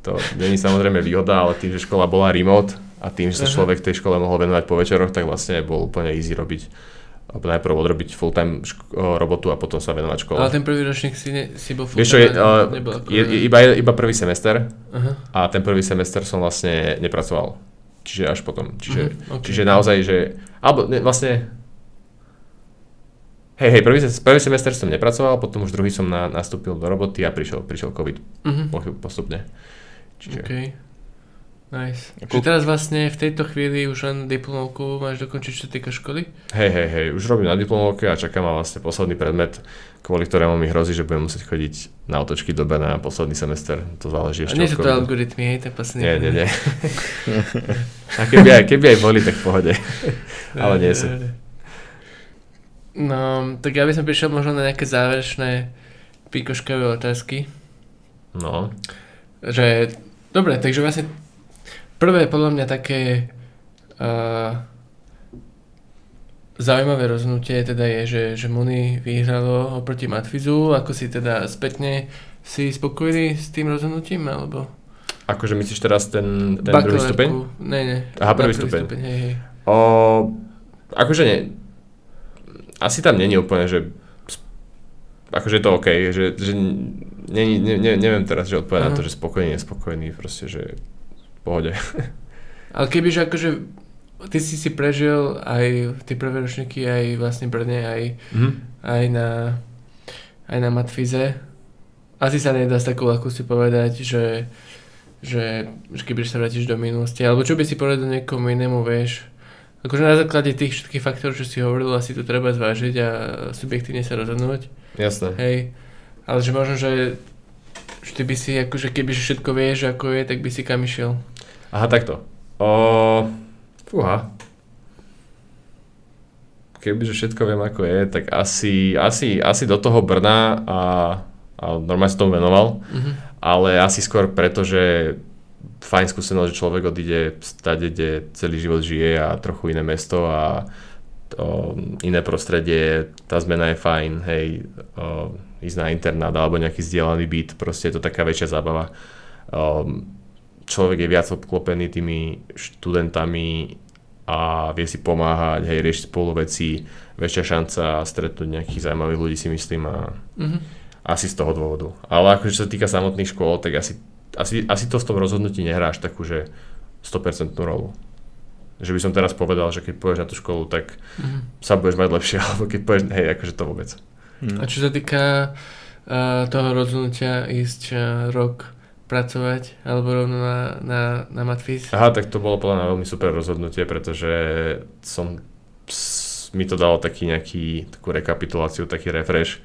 to nie je samozrejme výhoda, ale tým, že škola bola remote a tým, že sa človek v tej škole mohol venovať po večeroch, tak vlastne bol úplne easy robiť. Najprv odrobiť full-time ško- robotu a potom sa venovať škole. Ale ten prvý ročník si, ne, si bol full-time? Vieš čo, je, uh, nebol ako... je, iba, iba prvý semester. Aha. A ten prvý semester som vlastne nepracoval. Čiže až potom. Čiže, uh-huh. okay. čiže naozaj, že... Alebo ne, vlastne... Hej, hej, prvý, prvý semester som nepracoval, potom už druhý som na, nastúpil do roboty a prišiel, prišiel COVID uh-huh. postupne. Čiže... Okay. Nice. Čiže teraz vlastne v tejto chvíli už len diplomovku máš dokončiť, čo týka školy? Hej, hej, hej, už robím na diplomovke a čaká ma vlastne posledný predmet, kvôli ktorému mi hrozí, že budem musieť chodiť na otočky dobe na posledný semester, to záleží ešte od... A nie sú to algoritmy, hej, ten posledný predmet? Nie, nie, nie. A keby aj, keby aj boli, tak v pohode. Ale nie sú. No, tak ja by som prišiel možno na nejaké záverečné pikoškové otázky. No. Že, dobre, takže vlastne prvé podľa mňa také uh, zaujímavé rozhodnutie teda je, že, že Muni vyhralo oproti MatFyzu. Ako si teda spätne si spokojili s tým rozhodnutím, alebo? Akože myslíš teraz ten, ten druhý stupeň? Ne, ne. Aha, prvý stupeň. stupeň hej, hej. O, akože nie. Asi tam nie je úplne, že akože je to OK, že, že nie, nie, nie, neviem teraz, že odpovedať na to, že spokojný, nespokojný, proste, že pohode. Ale kebyže akože ty si si prežil aj tie prvé ročníky, aj vlastne Brne, aj, mm-hmm. aj na aj na MatFyze, asi sa nedá s takou ľahkosťou povedať, že, že, že kebyže sa vrátiš do minulosti, alebo čo by si povedal niekomu inému, vieš. Akože na základe tých všetkých faktorov, čo si hovoril, asi to treba zvážiť a subjektívne sa rozhodnúť. Jasné. Hej. Ale že možno, že, že ty by si akože kebyže všetko vieš, ako je, tak by si kam išiel. Aha, takto. O, fúha. Kebyže všetko viem, ako je, tak asi, asi, asi do toho Brna a, a normálne som tomu venoval, mm-hmm. ale asi skôr preto, že fajn skúsenosť, že človek odíde stade, kde celý život žije a trochu iné mesto a o, iné prostredie, tá zmena je fajn, hej, o, ísť na internát alebo nejaký zdieľaný byt, proste je to taká väčšia zábava. O, človek je viac obklopený tými študentami a vie si pomáhať, hej, riešiť spolu veci, väčšia šanca stretnúť nejakých zaujímavých ľudí, si myslím, a mm-hmm. asi z toho dôvodu. Ale akože čo sa týka samotných škôl, tak asi, asi, asi to v tom rozhodnutí nehráš takú, že sto percent rolu. Že by som teraz povedal, že keď pôjdeš na tú školu, tak mm-hmm. sa budeš mať lepšie, alebo keď pôjdeš, hej, akože to vôbec. Mm. A čo sa týka uh, toho rozhodnutia ísť uh, rok pracovať alebo rovno na, na, na MatFyz? Aha, tak to bolo podľa mňa veľmi super rozhodnutie, pretože som, ps, mi to dalo taký nejaký, takú rekapituláciu, taký refresh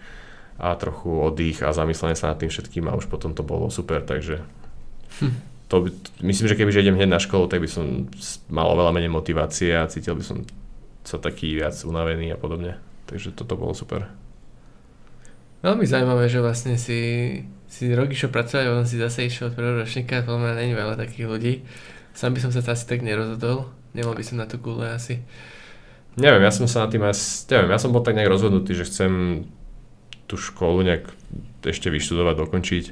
a trochu oddych a zamyslenie sa nad tým všetkým a už potom to bolo super, takže hm. to by, myslím, že keby že idem hneď na školu, tak by som mal oveľa menej motivácie a cítil by som sa taký viac unavený a podobne, takže toto bolo super. Veľmi zaujímavé, že vlastne si si rok išiel pracovať, potom si zase išiel od prvého ročníka, podľa mňa není veľa takých ľudí. Sám by som sa asi tak nerozhodol, nemal by som na to gule asi. Neviem, ja som sa na tým asi, neviem, ja som bol tak nejak rozhodnutý, že chcem tú školu nejak ešte vyštudovať, dokončiť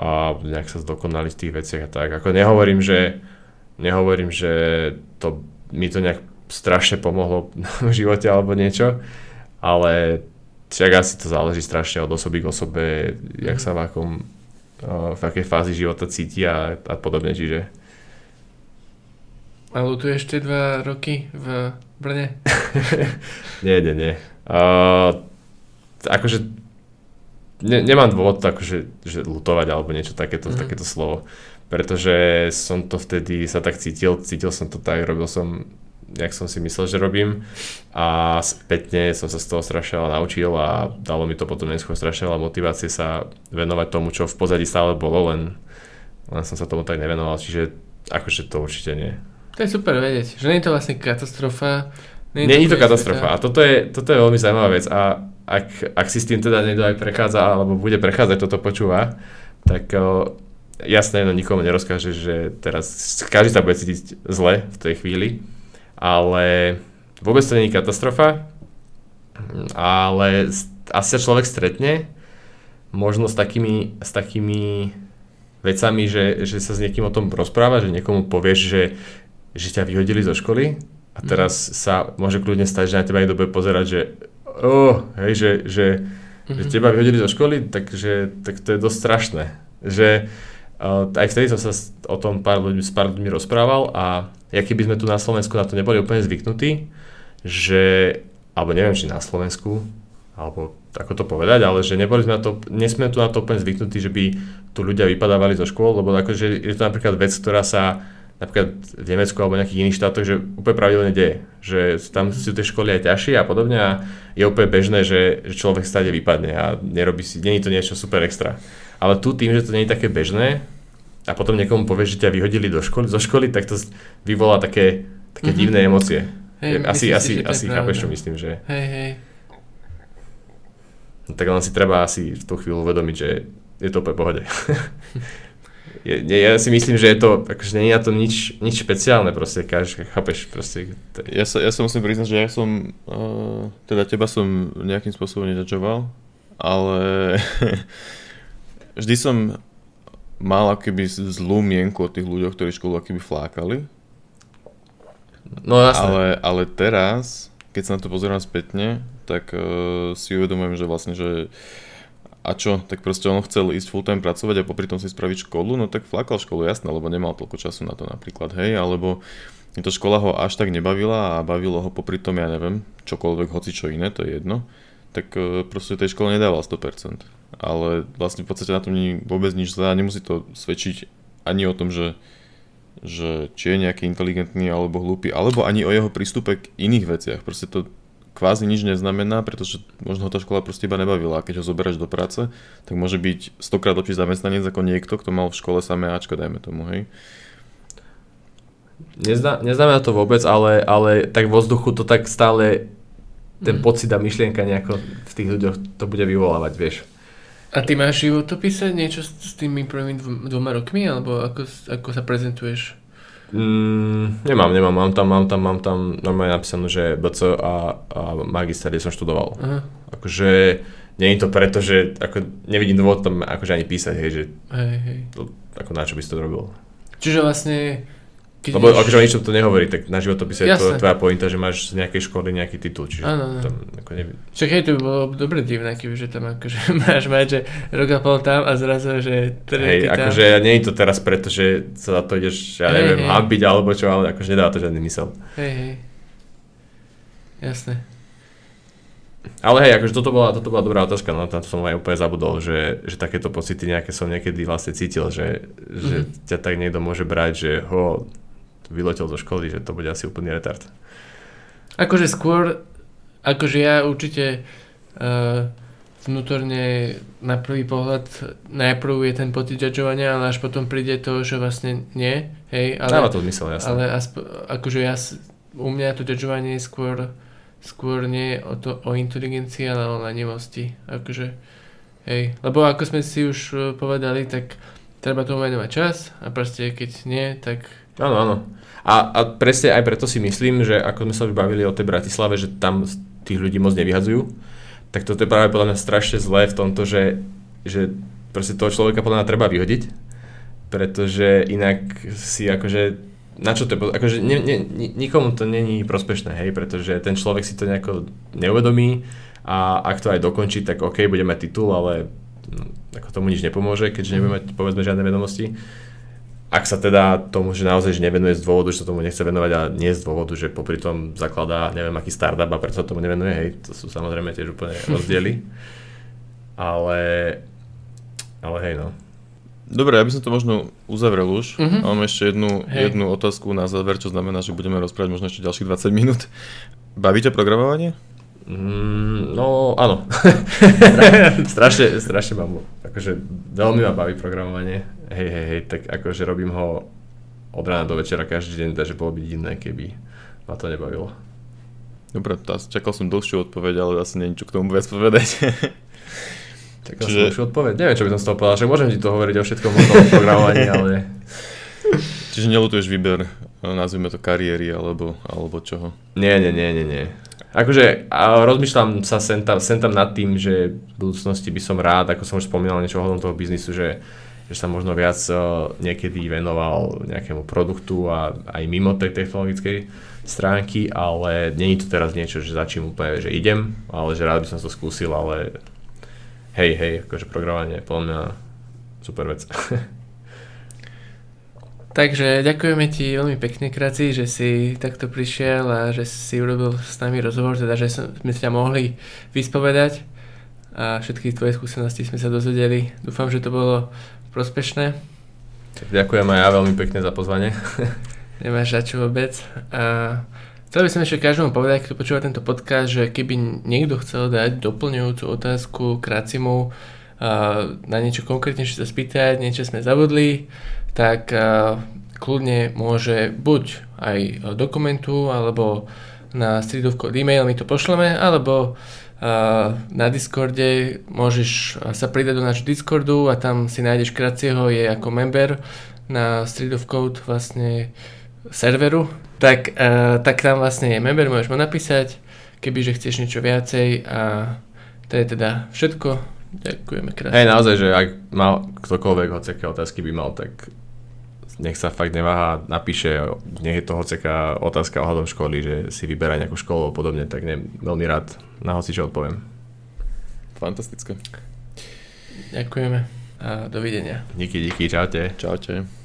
a nejak sa zdokonaliť v tých veciach a tak. Ako nehovorím, že nehovorím, že to mi to nejak strašne pomohlo v živote alebo niečo, ale však asi to záleží strašne od osoby k osobe, jak sa v akom, v akej fázi života cíti a, a podobne, čiže. A ľutuješ tie dva roky v Brne? nie, nie, nie. Uh, akože ne, nemám dôvod akože, že ľutovať alebo niečo takéto, mm. takéto slovo, pretože som to vtedy sa tak cítil, cítil som to tak, robil som jak som si myslel, že robím a spätne som sa z toho strašne veľa naučil a dalo mi to potom neskôr strašne veľa motivácie sa venovať tomu, čo v pozadí stále bolo, len, len som sa tomu tak nevenoval, čiže akože to určite nie. To je super vedieť, že nie je to vlastne katastrofa. Nie je nie to, to katastrofa a toto je, toto je veľmi zaujímavá vec a ak, ak si s tým teda niekto aj prechádza alebo bude prechádzať, toto počúva, tak jasné, no nikomu nerozkáže, že teraz každý sa bude cítiť zle v tej chvíli, ale vôbec to nie je katastrofa, ale asi sa človek stretne možno s takými, s takými vecami, že, že sa s niekým o tom rozpráva, že niekomu povieš, že, že ťa vyhodili zo školy a teraz sa môže kľudne stať, že na teba niekto bude pozerať, že oh, hej, že, že, že teba vyhodili zo školy, takže tak to je dosť strašné, že Uh, aj vtedy som sa o tom pár ľudí, s pár ľuďmi rozprával a aký by sme tu na Slovensku na to neboli úplne zvyknutí, že, alebo neviem, či na Slovensku, alebo ako to povedať, ale že neboli sme na to, nesme tu na to úplne zvyknutí, že by tu ľudia vypadávali zo škôl, lebo akože je to napríklad vec, ktorá sa napríklad v Nemecku alebo nejakých iných štátoch, že úplne pravidelne deje, že tam sú tie školy aj ťažšie a podobne a je úplne bežné, že, že človek stále vypadne a nerobí si, nie je to niečo super extra. Ale tu tým, že to nie je také bežné a potom niekomu povieš, že ťa vyhodili do školy, zo školy, tak to vyvolá také, také mm-hmm. divné emócie. Hey, asi asi, asi chápeš, čo myslím, že... Hej, hej. No, tak len si treba asi v tú chvíľu uvedomiť, že je to úplne pohode. je, nie, ja si myslím, že je to, akože nie je na to nič, nič špeciálne, proste, každý, chápeš, proste... T- ja, sa, ja sa musím priznať, že ja som, uh, teda teba som nejakým spôsobom nežadžoval, ale... Vždy som mal akoby zlú mienku o tých ľuďoch, ktorí školu akoby flákali. No jasne. Ale, ale teraz, keď sa na to pozerám spätne, tak uh, si uvedomujem, že vlastne, že a čo, tak proste on chcel ísť full-time pracovať a popri tom si spraviť školu, no tak flákal školu, jasné, lebo nemal toľko času na to napríklad, hej, alebo to škola ho až tak nebavila a bavilo ho popri tom, ja neviem, čokoľvek, hoci čo iné, to je jedno, tak uh, proste tej škole nedával sto percent. Ale vlastne v podstate na tom nie je vôbec nič zlé a nemusí to svedčiť ani o tom, že, že či je nejaký inteligentný alebo hlúpy, alebo ani o jeho prístupe k iných veciach. Proste to kvázi nič neznamená, pretože možno ho tá škola proste iba nebavila. A keď ho zoberaš do práce, tak môže byť stokrát lepší zamestnanec ako niekto, kto mal v škole samé Ačka, dajme tomu, hej. Nezna, neznamená to vôbec, ale, ale tak vo vzduchu to tak stále ten pocit a myšlienka nejako v tých ľuďoch to bude vyvolávať, vieš. A ty máš v životopise niečo s tými prvými dvoma rokmi, alebo ako, ako sa prezentuješ? Mm, nemám, nemám, mám tam, mám tam, mám tam normálne napísanú, že bé cé a, a magistérie som študoval. Aha. Akože, nie je to preto, že ako, nevidím dôvod tam akože ani písať, hej, že hej, hej. To, ako na čo by si to robil. Čiže vlastne... Keď lebo akože o ničom to nehovorí, tak na životopise je to tvoja pointa, že máš z nejakej školy nejaký titul, čiže ano, ano. Tam ako neviem. Však hej, to by bolo dobre divné, kebyže tam akože máš mať, že rok a pol tam a zrazu, že tri hej, tam. Akože ja nie je to teraz preto, že sa za to ideš, ja hej, neviem, hej. hambiť alebo čo, ale akože nedá to žiadny mysel. Hej, hej. Jasné. Ale hej, akože toto bola, toto bola dobrá otázka, no na to som aj úplne zabudol, že, že takéto pocity nejaké som niekedy vlastne cítil, že, že mm-hmm. ťa tak niekto môže brať, že ho... vyletel zo školy, že to bude asi úplný retard. Akože skôr, akože ja určite uh, vnútorne na prvý pohľad najprv je ten pocit judžovania, ale až potom príde to, že vlastne nie, hej, ale... Dáva to zmysel, jasne. Ale aspo, akože ja, u mňa to judžovanie skôr, skôr nie o, to, o inteligencii, ale o lenivosti, akože, hej, lebo ako sme si už povedali, tak treba tomu venovať čas a proste keď nie, tak... Áno, áno. A, a presne aj preto si myslím, že ako sme sa bavili o tej Bratislave, že tam tých ľudí moc nevyhadzujú, tak toto je práve podľa mňa strašne zlé v tomto, že, že proste toho človeka podľa mňa treba vyhodiť, pretože inak si akože, na čo to je, akože ne, ne, nikomu to není prospešné, hej, pretože ten človek si to nejako neuvedomí a ak to aj dokončí, tak OK, bude mať titul, ale no, ako tomu nič nepomôže, keďže nebude mať povedzme žiadne vedomosti. Ak sa teda tomu, že naozaj že nevenuje z dôvodu, že sa tomu nechce venovať a nie z dôvodu, že popri tom zakladá neviem aký startup a preto sa tomu nevenuje, hej, to sú samozrejme tiež úplne rozdiely, ale, ale hej no. Dobre, ja by som to možno uzavrel už, mm-hmm. Mám ešte jednu, jednu otázku na záver, čo znamená, že budeme rozprávať možno ešte ďalších dvadsať minút. Bavíte programovanie? Mm, no áno, strašne, strašne mám, akože veľmi ma baví programovanie, hej, hej, hej, tak akože robím ho od rána do večera každý deň, takže bolo by divné, keby ma to nebavilo. Dobre, čakal som dlhšiu odpoveď, ale asi nie niečo k tomu viac povedať. Čakal Čiže... som dlhšiu odpoveď, neviem čo by som z toho povedal, však môžem ti to hovoriť o všetkom o programovaní, ale... Čiže neľutuješ výber, nazvime to kariéry alebo, alebo čoho? Nie, nie, nie, nie, nie. Akože rozmýšľam sa sem tam, sem tam nad tým, že v budúcnosti by som rád, ako som už spomínal niečo ohľadom toho biznisu, že, že sa možno viac niekedy venoval nejakému produktu a aj mimo tej technologickej stránky, ale nie je to teraz niečo, že začím úplne, že idem, ale že rád by som to skúsil, ale hej, hej, akože programovanie je podľa mňa super vec. Takže ďakujeme ti veľmi pekne, Kraci, že si takto prišiel a že si urobil s nami rozhovor, teda že sme sa mohli vyspovedať a všetky tvoje skúsenosti sme sa dozvedeli. Dúfam, že to bolo prospešné. Tak ďakujem aj ja veľmi pekne za pozvanie. Nemáš za čo vôbec. A chcel by som ešte každému povedať, kto počúva tento podcast, že keby niekto chcel dať doplňujúcu otázku Kracimu, na niečo konkrétnejšie sa spýtať, niečo sme zabudli, tak uh, kľudne môže buď aj do komentu, alebo na Street of Code e-mail my to pošleme, alebo uh, na Discorde môžeš sa pridať do nášho Discordu a tam si nájdeš Kracieho, je ako member na Street of Code vlastne serveru, tak, uh, tak tam vlastne je member, môžeš mu napísať, kebyže chceš niečo viacej a to je teda všetko. Ďakujeme krásne. Hej, naozaj, že ak mal ktokoľvek hoceké otázky by mal, tak nech sa fakt neváha, napíše, nech je to hoceká otázka ohľadom školy, že si vyberá nejakú školu a podobne, tak ne, veľmi rád na hocičo odpoviem. Fantastické. Ďakujeme a dovidenia. Díky, díky, čaute. Čaute.